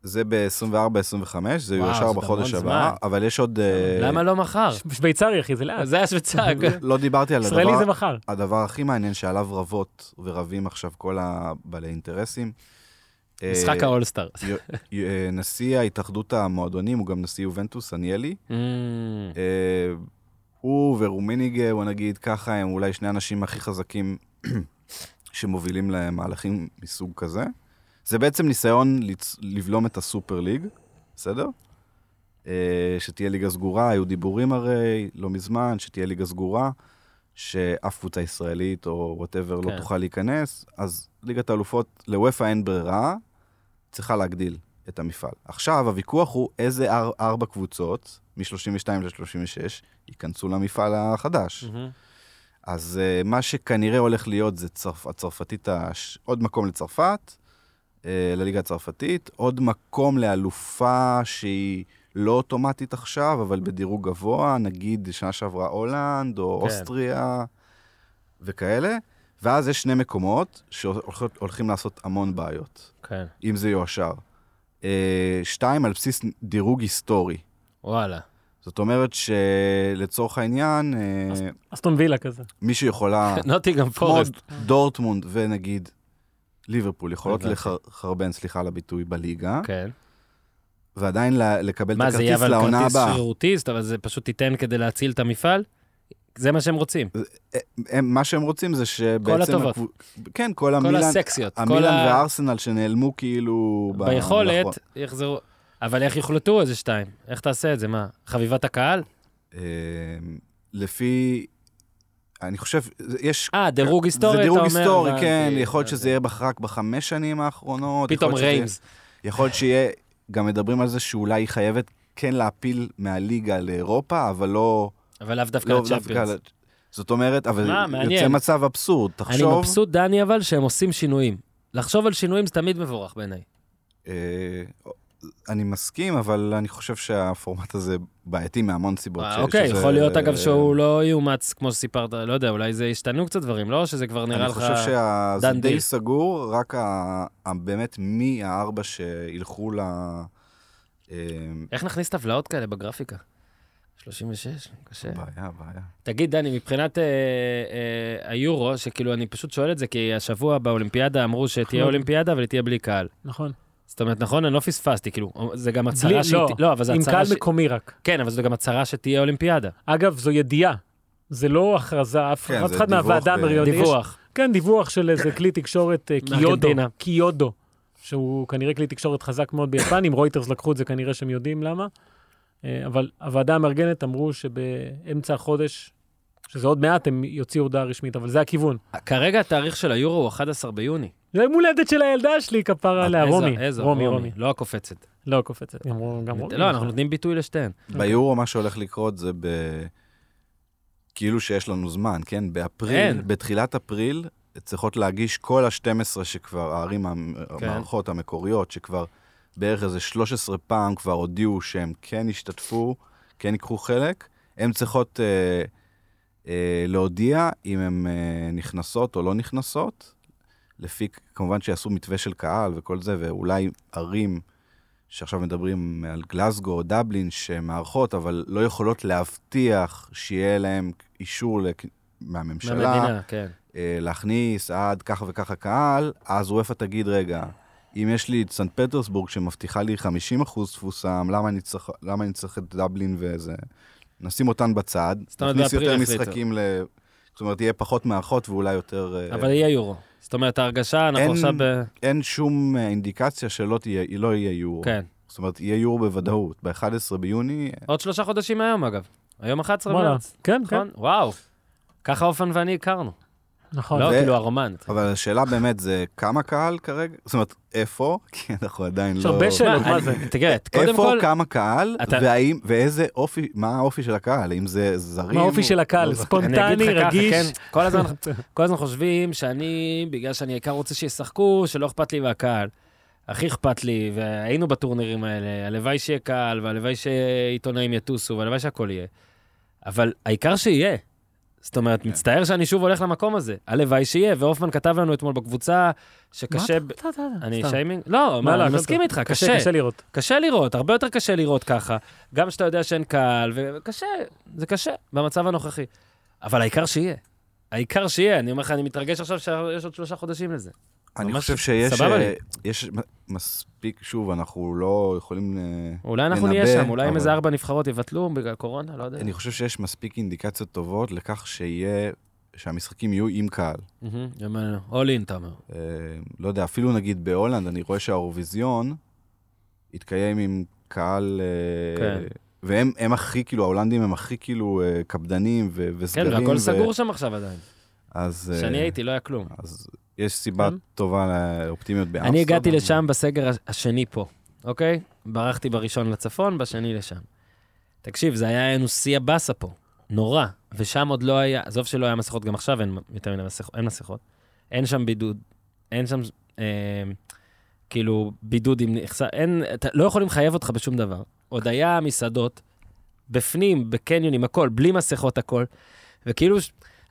זה ב-עשרים וארבע עשרים וחמש, זה יושר בחודש הבא, אבל יש עוד... למה לא מחר? שוויצרי, אחי, זה לאט. זה היה שוויצרי. לא דיברתי על הדבר... ישראלי זה מחר. הדבר הכי מעניין שעליו רבות ורבים עכשיו כל הבעלי אינטרסים. משחק האולסטאר. נשיא ההתאחדות המועדונים, הוא גם נשיא יובנטוס, אניאלי. הוא ורומניגה, הוא נגיד ככה, הם אולי שני האנשים הכי חזקים שמובילים למהלכים מסוג כזה. זה בעצם ניסיון לבלום את הסופר ליג, בסדר? שתהיה ליגה סגורה, היו דיבורים הרי לא מזמן, שתהיה ליגה סגורה, שאף קבוצה ישראלית או וואטאבר לא תוכל להיכנס, אז ליגת האלופות, לוופא אין ברירה, צריכה להגדיל את המפעל. עכשיו, הוויכוח הוא איזה ארבע קבוצות, מ-שלושים ושתיים ל-שלושים ושש, ייכנסו למפעל החדש. אז מה שכנראה הולך להיות זה הצרפתית, עוד מקום לצרפת, לליגה הצרפתית, עוד מקום לאלופה שהיא לא אוטומטית עכשיו, אבל בדירוג גבוה, נגיד שנה שעברה הולנד, או כן. אוסטריה, וכאלה. ואז יש שני מקומות שהולכים לעשות המון בעיות. כן. אם זה יושר. שתיים, על בסיס דירוג היסטורי. וואלה. זאת אומרת שלצורך העניין... אסטון וילה כזה. מישהו יכולה... נוטינגהאם פורסט. דורטמונד ונגיד ליברפול, יכולות לחרבן, סליחה על הביטוי, בליגה. כן. ועדיין לקבל את הכרטיס לעונה הבאה. מה זה יהיה, אבל כרטיס שרירותיסט, אבל זה פשוט תיתן כדי להציל את המפעל? זה מה שהם רוצים. מה שהם רוצים זה שבעצם... כל הטובות. כן, כל המילן... כל הסקסיות. המילן והארסנל שנעלמו כאילו... ביכולת יחזרו... אבל איך יחלטו איזה שתיים? איך תעשה את זה? מה? חביבת הקהל? לפי... אני חושב, יש... אה, דירוג היסטורי, אתה אומר. זה דירוג היסטורי, כן. יכול להיות שזה יהיה רק בחמש שנים האחרונות. פתאום ריימס. יכול להיות שיהיה... גם מדברים על זה שאולי היא חייבת כן להפיל מהליגה לאירופה, אבל לא... אבל לאו דווקא לצ'אמפיונס. זאת אומרת, אבל יוצא מצב אבסורד. אני מבסוט, דני, אבל שהם עושים שינויים. לחשוב על שינויים זה תמיד מבורך בעיניי. אני מסכים, אבל אני חושב שהפורמט הזה בעייתי מהמון סיבות. אוקיי, יכול להיות אגב שהוא לא יאומץ, כמו שסיפרת, לא יודע, אולי זה ישתנו קצת דברים, לא? שזה כבר נראה לך... אני חושב שזה די סגור, רק באמת מי הארבע שהלכו ל... איך נכניס טבלאות כאלה בגרפיקה? שלושים ושש, קשה. בעיה, בעיה. תגיד, דני, מבחינת היורו, שכאילו אני פשוט שואל את זה, כי השבוע באולימפיאדה אמרו שתהיה אולימפיאדה, אבל תהיה בלי קהל. נכון. זאת אומרת, נכון? אני לא פספסתי, כאילו, זה גם הצהרה שהיא... לא, אבל זה הצהרה... עם קהל מקומי רק. כן, אבל זה גם הצהרה שתהיה אולימפיאדה. אגב, זו ידיעה. זה לא הכרזה, אף אחד מהוועדה המרכזית. דיווח. כן, דיווח של איזה כלי תקשורת קיודו. קיודו, שהוא כנראה כלי תקשורת חזק מאוד ביפן, אם רויטרס לקחו את זה, כנראה שהם יודעים למה. אבל הוועדה המארגנת אמרו שבאמצע החודש, שזה עוד מעט, הם יוציאו הודעה רשמית, אבל זה הכיוון. כרגע התאריך של היורו הוא אחד עשר ביוני. זה מולדת של הילדה שלי, כפרה עליה, רומי. איזו, רומי, רומי. לא הקופצת. לא הקופצת. לא, אנחנו נותנים ביטוי לשתיהן. ביורו מה שהולך לקרות זה כאילו שיש לנו זמן, כן? באפריל, בתחילת אפריל, צריכות להגיש כל ה-שתים עשרה שכבר, הערים המערכות המקוריות, שכבר בערך איזה שלוש עשרה פעם כבר הודיעו שהם כן השתתפו, כן יקחו חלק. הן צריכות להודיע אם הן נכנסות או לא נכנסות. לפי, כמובן שיעשו מתווה של קהל וכל זה, ואולי ערים שעכשיו מדברים על גלסגו או דבלין שמערכות, אבל לא יכולות להבטיח שיהיה להם אישור מהממשלה, להכניס עד ככה וככה קהל, אז אופה תגיד, רגע, אם יש לי את סנט פטרסבורג שמבטיחה לי חמישים אחוז תפוסם, למה אני צריך את דבלין וזה? נשים אותן בצד, נכניס יותר משחקים ל... זאת אומרת, יהיה פחות מערכות ואולי יותר... אבל יהיה יורו. זאת אומרת, ההרגשה, אנחנו עכשיו... אין שום אינדיקציה שלא יהיה יורו. כן. זאת אומרת, יהיה יורו בוודאות. ב-אחד עשר ביוני... עוד שלושה חודשים היום, אגב. היום אחד עשר מרץ. כן, כן. וואו. ככה אופן ואני הכרנו. נכון. לא, כאילו הרומנט. אבל השאלה באמת זה כמה קהל כרגע? זאת אומרת, איפה? כי אנחנו עדיין לא... יש הרבה שאלות, מה זה? תגיד, קודם כל... איפה, כמה קהל, ואיזה אופי, מה האופי של הקהל? אם זה זרים... מה האופי של הקהל? ספונטני, רגיש? כל הזמן חושבים שאני, בגלל שאני העיקר רוצה שישחקו, שלא אכפת לי והקהל. הכי אכפת לי, והיינו בטורנירים האלה, הלוואי שיהיה קהל, והלוואי שעיתונאים יטוסו, והלוואי שהכל יהיה. אבל העיקר שיהיה. זאת אומרת, מצטער שאני שוב הולך למקום הזה. הלוואי שיהיה, ואופמן כתב לנו אתמול בקבוצה שקשה... אני שיימינג? לא, מה, אני מסכים איתך, קשה. קשה לראות. קשה לראות, הרבה יותר קשה לראות ככה. גם שאתה יודע שאין קהל, וקשה, זה קשה, במצב הנוכחי. אבל העיקר שיהיה. העיקר שיהיה, אני אומר לך, אני מתרגש עכשיו שיש עוד שלושה חודשים לזה. אני חושב שיש מספיק, שוב, אנחנו לא יכולים לנבא. אולי אנחנו נהיה שם, אולי אם איזה ארבע נבחרות יבטלו בגלל קורונה, לא יודע. אני חושב שיש מספיק אינדיקציות טובות לכך שיהיה שהמשחקים יהיו עם קהל. יאמן, אולין, אתה אומר. לא יודע, אפילו נגיד בהולנד, אני רואה שהאירוויזיון התקיים עם קהל... והם הם הכי, כאילו, ההולנדים הם הכי, כאילו, קפדנים וסגרים. כן, והכל סגור שם עכשיו עדיין. אז... שאני הייתי, לא היה כלום. אז יש סיבה טובה לאופטימיות באמסטרדם. אני הגעתי לשם בסגר השני פה, אוקיי? ברחתי בראשון לצפון, בשני לשם. תקשיב, זה היה אנוסי הבאסה פה. נורא. ושם עוד לא היה, עזוב שלא היה מסכות, גם עכשיו אין יותר מן מסכות. אין שם בידוד, אין שם, אה, כאילו, בידוד עם נכסה, אין, אתה, לא יכולים חייב אותך בשום דבר. עוד היה מסעדות, בפנים, בקניונים, הכל, בלי מסכות הכל, וכאילו,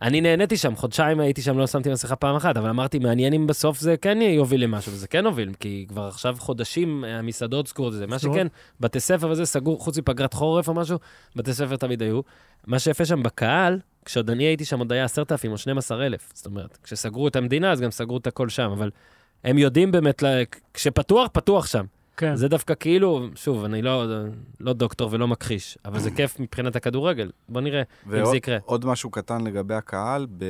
אני נהניתי שם, חודשיים הייתי שם, לא שמתי מסכה פעם אחת, אבל אמרתי, מעניין אם בסוף זה כן יוביל למשהו, וזה כן הוביל, כי כבר עכשיו חודשים המסעדות סגורות, זה מה שכן, בתי ספר וזה סגור, חוץ מפגרת חורף או משהו, בתי ספר תמיד היו. מה שיפה שם בקהל, כשעוד אני הייתי שם עוד היה עשרת אלפים או שנים עשר אלף, זאת אומרת, כשסגרו את המדינה, אז גם סגרו את הכל שם, אבל הם יודעים באמת, כשפתוח, פתוח שם. זה דווקא כאילו, שוב, אני לא, לא דוקטור ולא מכחיש, אבל זה כיף מבחינת הכדורגל. בוא נראה אם זה יקרה. עוד משהו קטן לגבי הקהל, ב...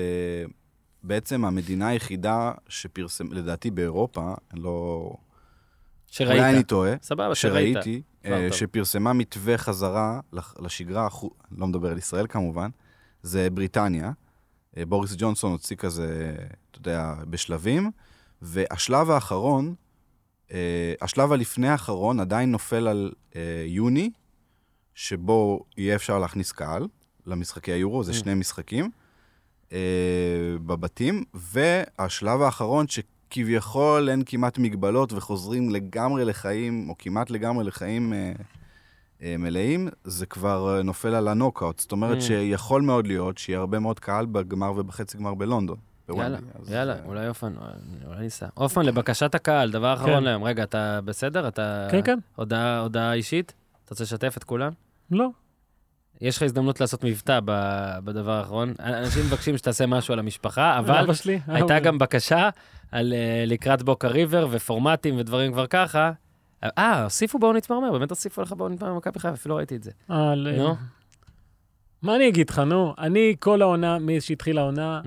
בעצם המדינה היחידה שפרסם, לדעתי באירופה, לא... שראית. אולי אני טועה. סבבה, שראית. שראיתי, uh, שפרסמה מתווה חזרה לשגרה, לא מדבר על ישראל כמובן, זה בריטניה. בוריס ג'ונסון הוציא כזה, אתה יודע, בשלבים, והשלב האחרון, Uh, השלב הלפני האחרון עדיין נופל על uh, יוני, שבו יהיה אפשר להכניס קהל למשחקי היורו, זה mm. שני משחקים uh, בבתים, והשלב האחרון שכביכול אין כמעט מגבלות וחוזרים לגמרי לחיים, או כמעט לגמרי לחיים uh, uh, מלאים, זה כבר uh, נופל על הנוקאוט. זאת אומרת mm. שיכול מאוד להיות שיהיה הרבה מאוד קהל בגמר ובחצי גמר בלונדון. יאללה, יאללה, אולי אופן, אולי ניסה. אופן, לבקשת הקהל, דבר אחרון להם. רגע, אתה בסדר? אתה... כן, כן. הודעה אישית? אתה רוצה לשתף את כולם? לא. יש לך הזדמנות לעשות מבטא בדבר האחרון. אנשים מבקשים שתעשה משהו על המשפחה, אבל הייתה גם בקשה על לקראת בוקר ריבר ופורמטים ודברים כבר ככה. אה, הוסיפו בואו נתמרמר, באמת הוסיפו לך בואו נתמרמר מכבי חיפה, אפילו ראיתי את זה. אה, לא. מה אני אגיד לך, נו? אני כל העונה, מי שהתחיל העונה,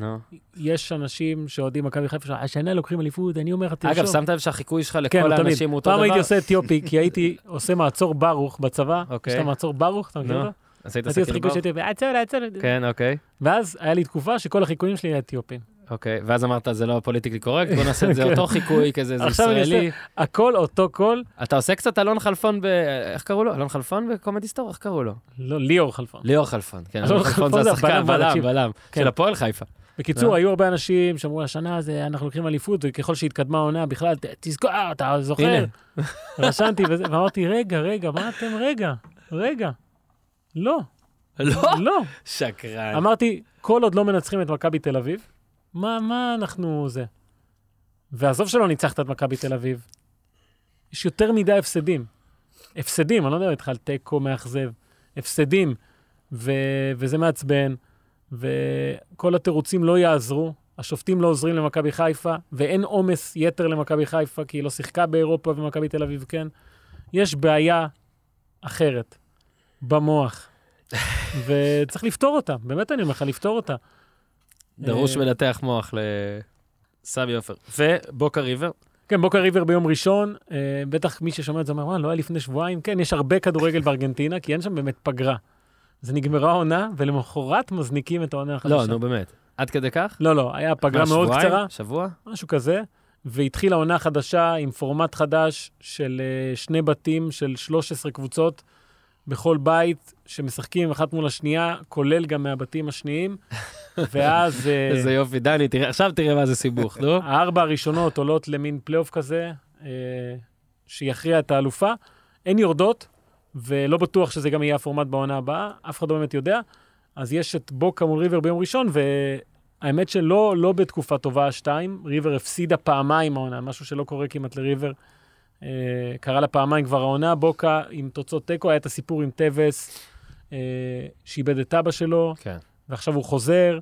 יש אנשים שעודים מכבי חיפה, השנה לוקחים אליפות, אני אומר, תרשום. אגב, שמת לב שהחיקוי שלך לכל האנשים הוא אותו דבר? פעם הייתי עושה אתיופי, כי הייתי עושה מעצור ברוך בצבא, שאתה מעצור ברוך, אתה מכיר אותו? אז היית עושה חיקוי שאתי, עצור, עצור. כן, אוקיי. ואז היה לי תקופה שכל החיקויים שלי היה אתיופים. אוקיי, ואז אמרת, זה לא פוליטיקלי קורקט, בוא נעשה את זה אותו חיקוי כזה, זה ישראלי. הכל אותו כל. אתה עושה קצת אלון חלפון ב... איך קראו לו? אלון חלפון בקומדי סטור, איך קראו לו? לא, ליאור חלפון. ליאור חלפון, כן. אלון חלפון זה השחקן בלם, בלם, של הפועל חיפה. בקיצור, היו הרבה אנשים שאמרו, השנה הזה אנחנו לוקחים אליפות, וככל שהתקדמה העונה, בכלל, תזכור, אתה זוכר. רשמתי ואמרתי, רגע, רגע, מה אתם? רגע, רגע. לא. לא? שקרן. אמרתי, כל עוד לא מנצחים את מכבי תל אביב. מה, מה אנחנו זה? והסוף שלו ניצחת את מכבי תל אביב. יש יותר מדי הפסדים. הפסדים, אני לא יודע, התחל טקו מאכזב. הפסדים, ו- וזה מעצבן, וכל התירוצים לא יעזרו, השופטים לא עוזרים למכבי חיפה, ואין אומס יתר למכבי חיפה, כי היא לא שיחקה באירופה ומכבי תל אביב, כן? יש בעיה אחרת, במוח, וצריך לפתור אותה. באמת אני אומר, לפתור אותה. דרוש מלתח מוח לסבי אופר. ובוקר ריבר? כן, בוקר ריבר ביום ראשון. בטח מי ששומע את זה אומר, לא היה לפני שבועיים. כן, יש הרבה כדורגל בארגנטינה, כי אין שם באמת פגרה. זה נגמרה עונה, ולמחרת מזניקים את העונה החדשה. לא, נו, באמת. עד כדי כך? לא, לא. היה פגרה מאוד קצרה. שבוע? משהו כזה. והתחילה עונה חדשה עם פורמט חדש של שני בתים של שלוש עשרה קבוצות. בכל בית שמשחקים אחת מול השנייה, כולל גם מהבתים השניים, ואז... איזה יופי, דני, עכשיו תראה מה זה סיבוך, לא? הארבע הראשונות עולות למין פלייאוף כזה, שיכריע את האלופה, אין יורדות, ולא בטוח שזה גם יהיה הפורמט בעונה הבאה, אף אחד לא באמת יודע, אז יש את בוקה מול ריבר ביום ראשון, והאמת שלא, לא בתקופה טובה השתיים, ריבר הפסידה פעמיים העונה, משהו שלא קורה כמעט לריבר, קרה לה פעמיים כבר העונה, בוקה עם תוצאות טקו, היה את הסיפור עם טבס, שאיבד את אבא שלו, כן. ועכשיו הוא חוזר.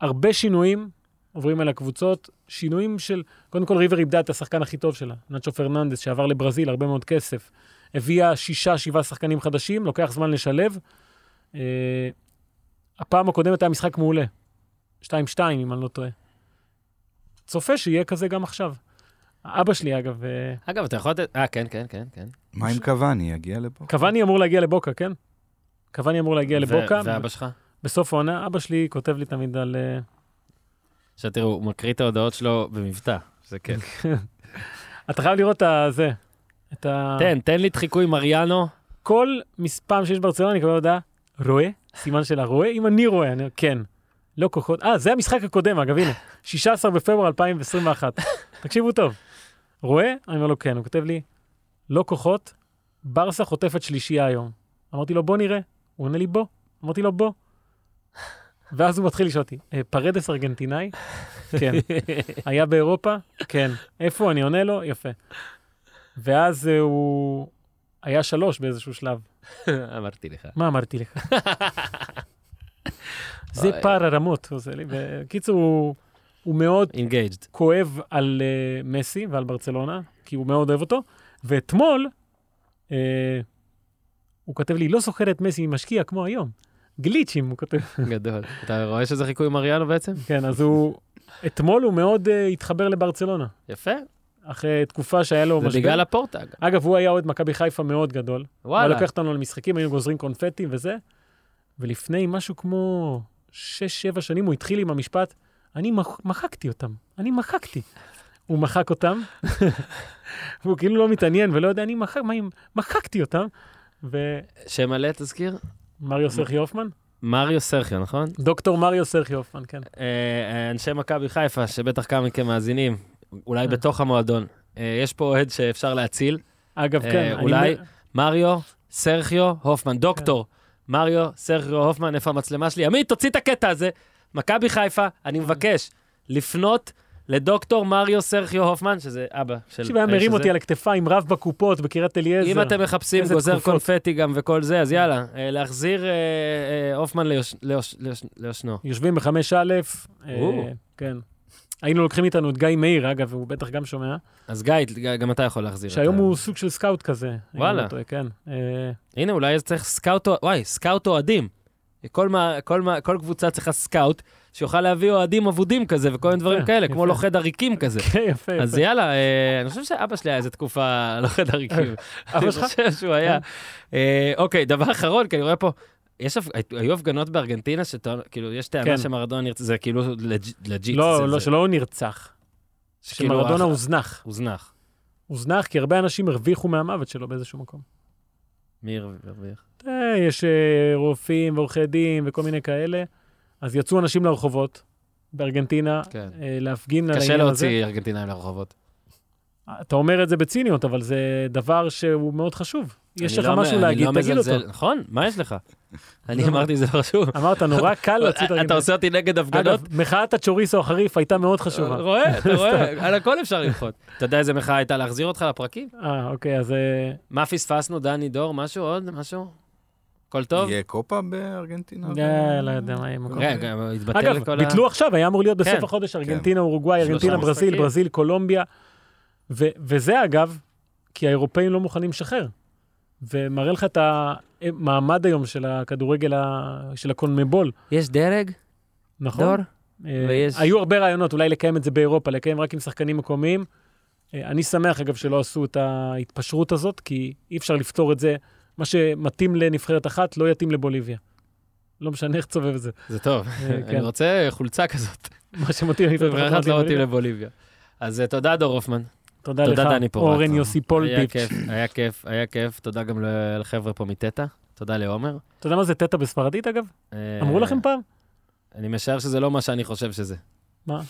הרבה שינויים עוברים על הקבוצות, שינויים של, קודם כל ריבר איבדה את השחקן הכי טוב שלה, נאצ'ו פרננדס, שעבר לברזיל, הרבה מאוד כסף, הביאה שישה, שבעה שחקנים חדשים, לוקח זמן לשלב, הפעם הקודמת היה משחק מעולה. שתיים שתיים, אם אני לא טועה. צופה שיהיה כזה גם עכשיו. אבא שלי, אגב... אגב, אתה יכול... אה, כן, כן, כן, כן. מה עם קוואני? יגיע לבוקה? קוואני אמור להגיע לבוקה, כן? קוואני אמור להגיע לבוקה. ואבא שלך? בסוף העונה, אבא שלי כותב לי תמיד על... עכשיו תראו, הוא מקריא את ההודעות שלו במבטא. זה כן. אתה חייב לראות את זה. תן, תן לי את חיקוי מריאנו. כל מספם שיש ברצלונה, אני כבר יודע, רואה, סימן שלה רואה, אם אני רואה, אני... כן. לא כוחות. אה, זה המשחק הקודם, אגב, הנה. שישה עשר בפברואר אלפיים עשרים ואחת. תקשיבו טוב. רואה? אני אומר לו, כן. הוא כותב לי, לא כוחות, ברסה חוטפת שלישייה היום. אמרתי לו, בוא נראה. הוא עונה לי, בוא. אמרתי לו, בוא. ואז הוא מתחיל לשאול אותי, פרדס ארגנטינאי? כן. היה באירופה? כן. איפה? אני עונה לו? יפה. ואז הוא... היה שלוש באיזשהו שלב. אמרתי לך. מה אמרתי לך? זה פער הרמות. בקיצור, הוא מאוד כואב על מסי ועל ברצלונה, כי הוא מאוד אוהב אותו, ואתמול הוא כתב לי, לא סוחר את מסי ממשקיע כמו היום. גליצ'ים, הוא כותב. גדול. אתה רואה שזה חיקוי מריאנו בעצם? כן, אז הוא... אתמול הוא מאוד התחבר לברצלונה. יפה. אחרי תקופה שהיה לו משבר. זה בגלל הפורטה, אגב. אגב, הוא היה עוד מכבי חיפה מאוד גדול. וואלה. הוא לקח אותנו למשחקים, היינו גוזרים קונפטים וזה. ולפני משהו כמו שש, שבע שנים, הוא התחיל עם המשפט, אני מחקתי אותם. אני מחקתי. הוא מחק אותם. והוא כאילו לא מתעניין ולא יודע, אני מחקתי אותם. שם עלה, תזכיר? מריו סרחי הופמן? מריו סרחי, נכון? דוקטור מריו סרחי הופמן, כן. אנשי מכבי חיפה, שבטח כמה מכם מאזינים, אולי בתוך המועדון. יש פה אוהד שאפשר להציל. אגב, כן. אולי מריו סרחי הופמן, דוקטור מריו סרחי הופמן, איפה המצלמה שלי? עמית, תוציא את הקטע הזה. מכבי חיפה, אני מבקש לפנות לדוקטור מריו סרחיו הופמן, שזה אבא של... שבא מרים אותי על הכתפיים, רב בקופות, בקירת אליעזר. אם אתם מחפשים גוזר קונפטי גם וכל זה, אז יאללה, להחזיר הופמן ליושנו. יושבים בחמש א', כן. היינו לוקחים איתנו את גיא מאיר, אגב, והוא בטח גם שומע. אז גיא, גם אתה יכול להחזיר. שהיום הוא סוג של סקאוט כזה. וואלה. הנה, אולי צריך סקאוט, וואי, סקאוט אוהדים. כל קבוצה צריכה סקאוט, שיוכל להביא אוהדים עבודים כזה, וכל מיני דברים כאלה, כמו לוחד עריקים כזה. כן, יפה, יפה. אז יאללה, אני חושב שאבא שלי היה איזו תקופה לוחד עריקים. אני חושב שהוא היה. אוקיי, דבר אחרון, כי אני רואה פה, היו הפגנות בארגנטינה, כאילו, יש טענה שמרדונה נרצח, זה כאילו לג'יט. לא, לא, שלא הוא נרצח. שמרדונה הוזנח. הוזנח. הוזנח, כי הרבה אנשים הרוויחו מהמוות שלו באיזשהו מקום. מי הרוויח? יש רופאים ועורכי דין וכל מיני כאלה. אז יצאו אנשים לרחובות בארגנטינה, כן. להפגין על העניין הזה. קשה להוציא ארגנטינאים לרחובות. אתה אומר את זה בציניות, אבל זה דבר שהוא מאוד חשוב. יש לך לא משהו מ... להגיד, לא תגיד מזלזל. אותו. נכון, מה יש לך? אני אמרתי, זה חשוב. אמרת, נורא קל להוציא את ארגנטינאים. אתה עושה אותי נגד הפגנות? אגב, מחאת הצ'וריסו החריף הייתה מאוד חשובה. רואה, אתה רואה, על הכל אפשר ללחוץ. אתה יודע איזה מחאה הייתה להחזיר אותך לפרקים? אה, אוקיי, אז... מה פספסנו, דני דור, משהו עוד, משהו? כל טוב? יהיה קופה בארגנטינה? לא יודע מה יהיה מקום. אגב, ביטלו עכשיו, היה אמור להיות בסוף החודש, ארגנטינה, אורוגוואי, ארגנטינה, ברזיל, ברזיל, קולומביה, וזה אגב, כי האירופאים לא מוכנים לשחרר, ומראה לך את המעמד היום של הכדורגל, של הקונמבול. יש דרג? נכון. היו הרבה רעיונות, אולי לקיים את זה באירופה, לקיים רק עם שחקנים מקומיים. אני שמח אגב שלא עשו את ההתפשרות הזאת, כי אי אפשר לפתור את זה מה שמתאים לנבחרת אחת, לא יתאים לבוליביה. לא משנה איך צובב את זה. זה טוב. אני רוצה חולצה כזאת. מה שמתאים לנבחרת אחת לא יתאים לבוליביה. אז תודה, דור הופמן. תודה לך. תודה, דני פורט. אורן יוסי פולטיץ'. היה כיף, היה כיף. תודה גם לחבר'ה פה מטטה. תודה לעומר. אתה יודע מה זה טטה בספרדית, אגב? אמרו לכם פעם? אני משער שזה לא מה שאני חושב שזה. מה?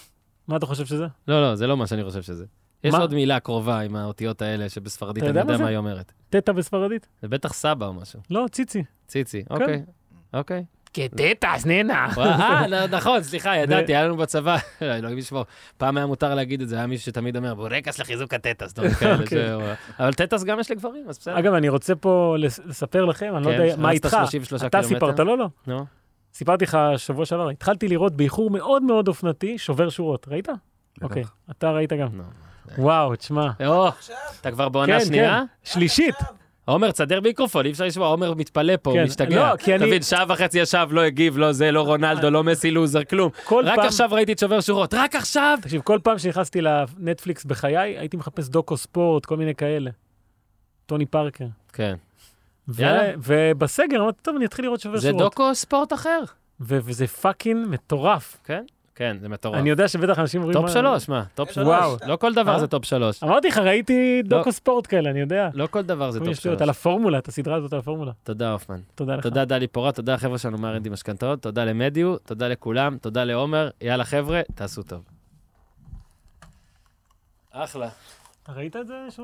מה אתה חושב שזה? לא, לא, זה לא מה שאני חושב שזה. יש עוד מילה קרובה עם האותיות האלה שבספרדית, אני יודע מה היא אומרת. תטה בספרדית? זה בטח סבא או משהו. לא, ציצי. ציצי, אוקיי. אוקיי. כתטס, ננה. נכון, סליחה, ידעתי, היה לנו בצבא. לא, בשביל, פעם היה מותר להגיד את זה, היה מישהו שתמיד אומר, בורקס לחיזוק הטטס. אבל טטס גם יש לגברים, אז בסדר. אגב, אני רוצה פה לספר לכם, אני לא יודע מה איתך. אתה סיפרת לו, לא? סיפרתי לך שבוע שעבר, התחלתי לראות באיחור מאוד מאוד אופנתי, שובר שורות. ראית? אוקיי, אתה ראית גם. וואו, תשמע. אתה כבר בעונה שנייה? שלישית. עומר, צדר מיקרופון, אי אפשר לשמוע, עומר מתפלא פה, הוא משתגע. תבין, שעה וחצי ישב, לא הגיב, לא זה, לא רונלדו, לא מסי לוזר, כלום. רק עכשיו ראיתי את שובר שורות, רק עכשיו! תקשיב, כל פעם שנכנסתי לנטפליקס בחיי, הייתי מחפש דוקו ספורט, כל מיני כאלה. טוני פארקר. כן. ובסגר, טוב, אני אתחיל לראות שובר שורות. זה דוקו ספורט אחר. וזה פאקינג מטורף. כן? כן, זה מטורף. אני יודע שבטח אנשים רואים... טופ שלוש, מה? טופ שלוש? וואו. לא כל דבר זה טופ שלוש. אמרתי לך, ראיתי דוקו ספורט כאלה, אני יודע. לא כל דבר זה טופ שלוש. על הפורמולה, את הסדרה הזאת על הפורמולה. תודה, אופמן. תודה לך. תודה, דלי פורה, תודה לחבר'ה שלנו מהרנדי משכנתאות, תודה למדיו, תודה לכולם, תודה לעומר. יאללה, חבר'ה, תעשו טוב. אחלה. ראית את זה?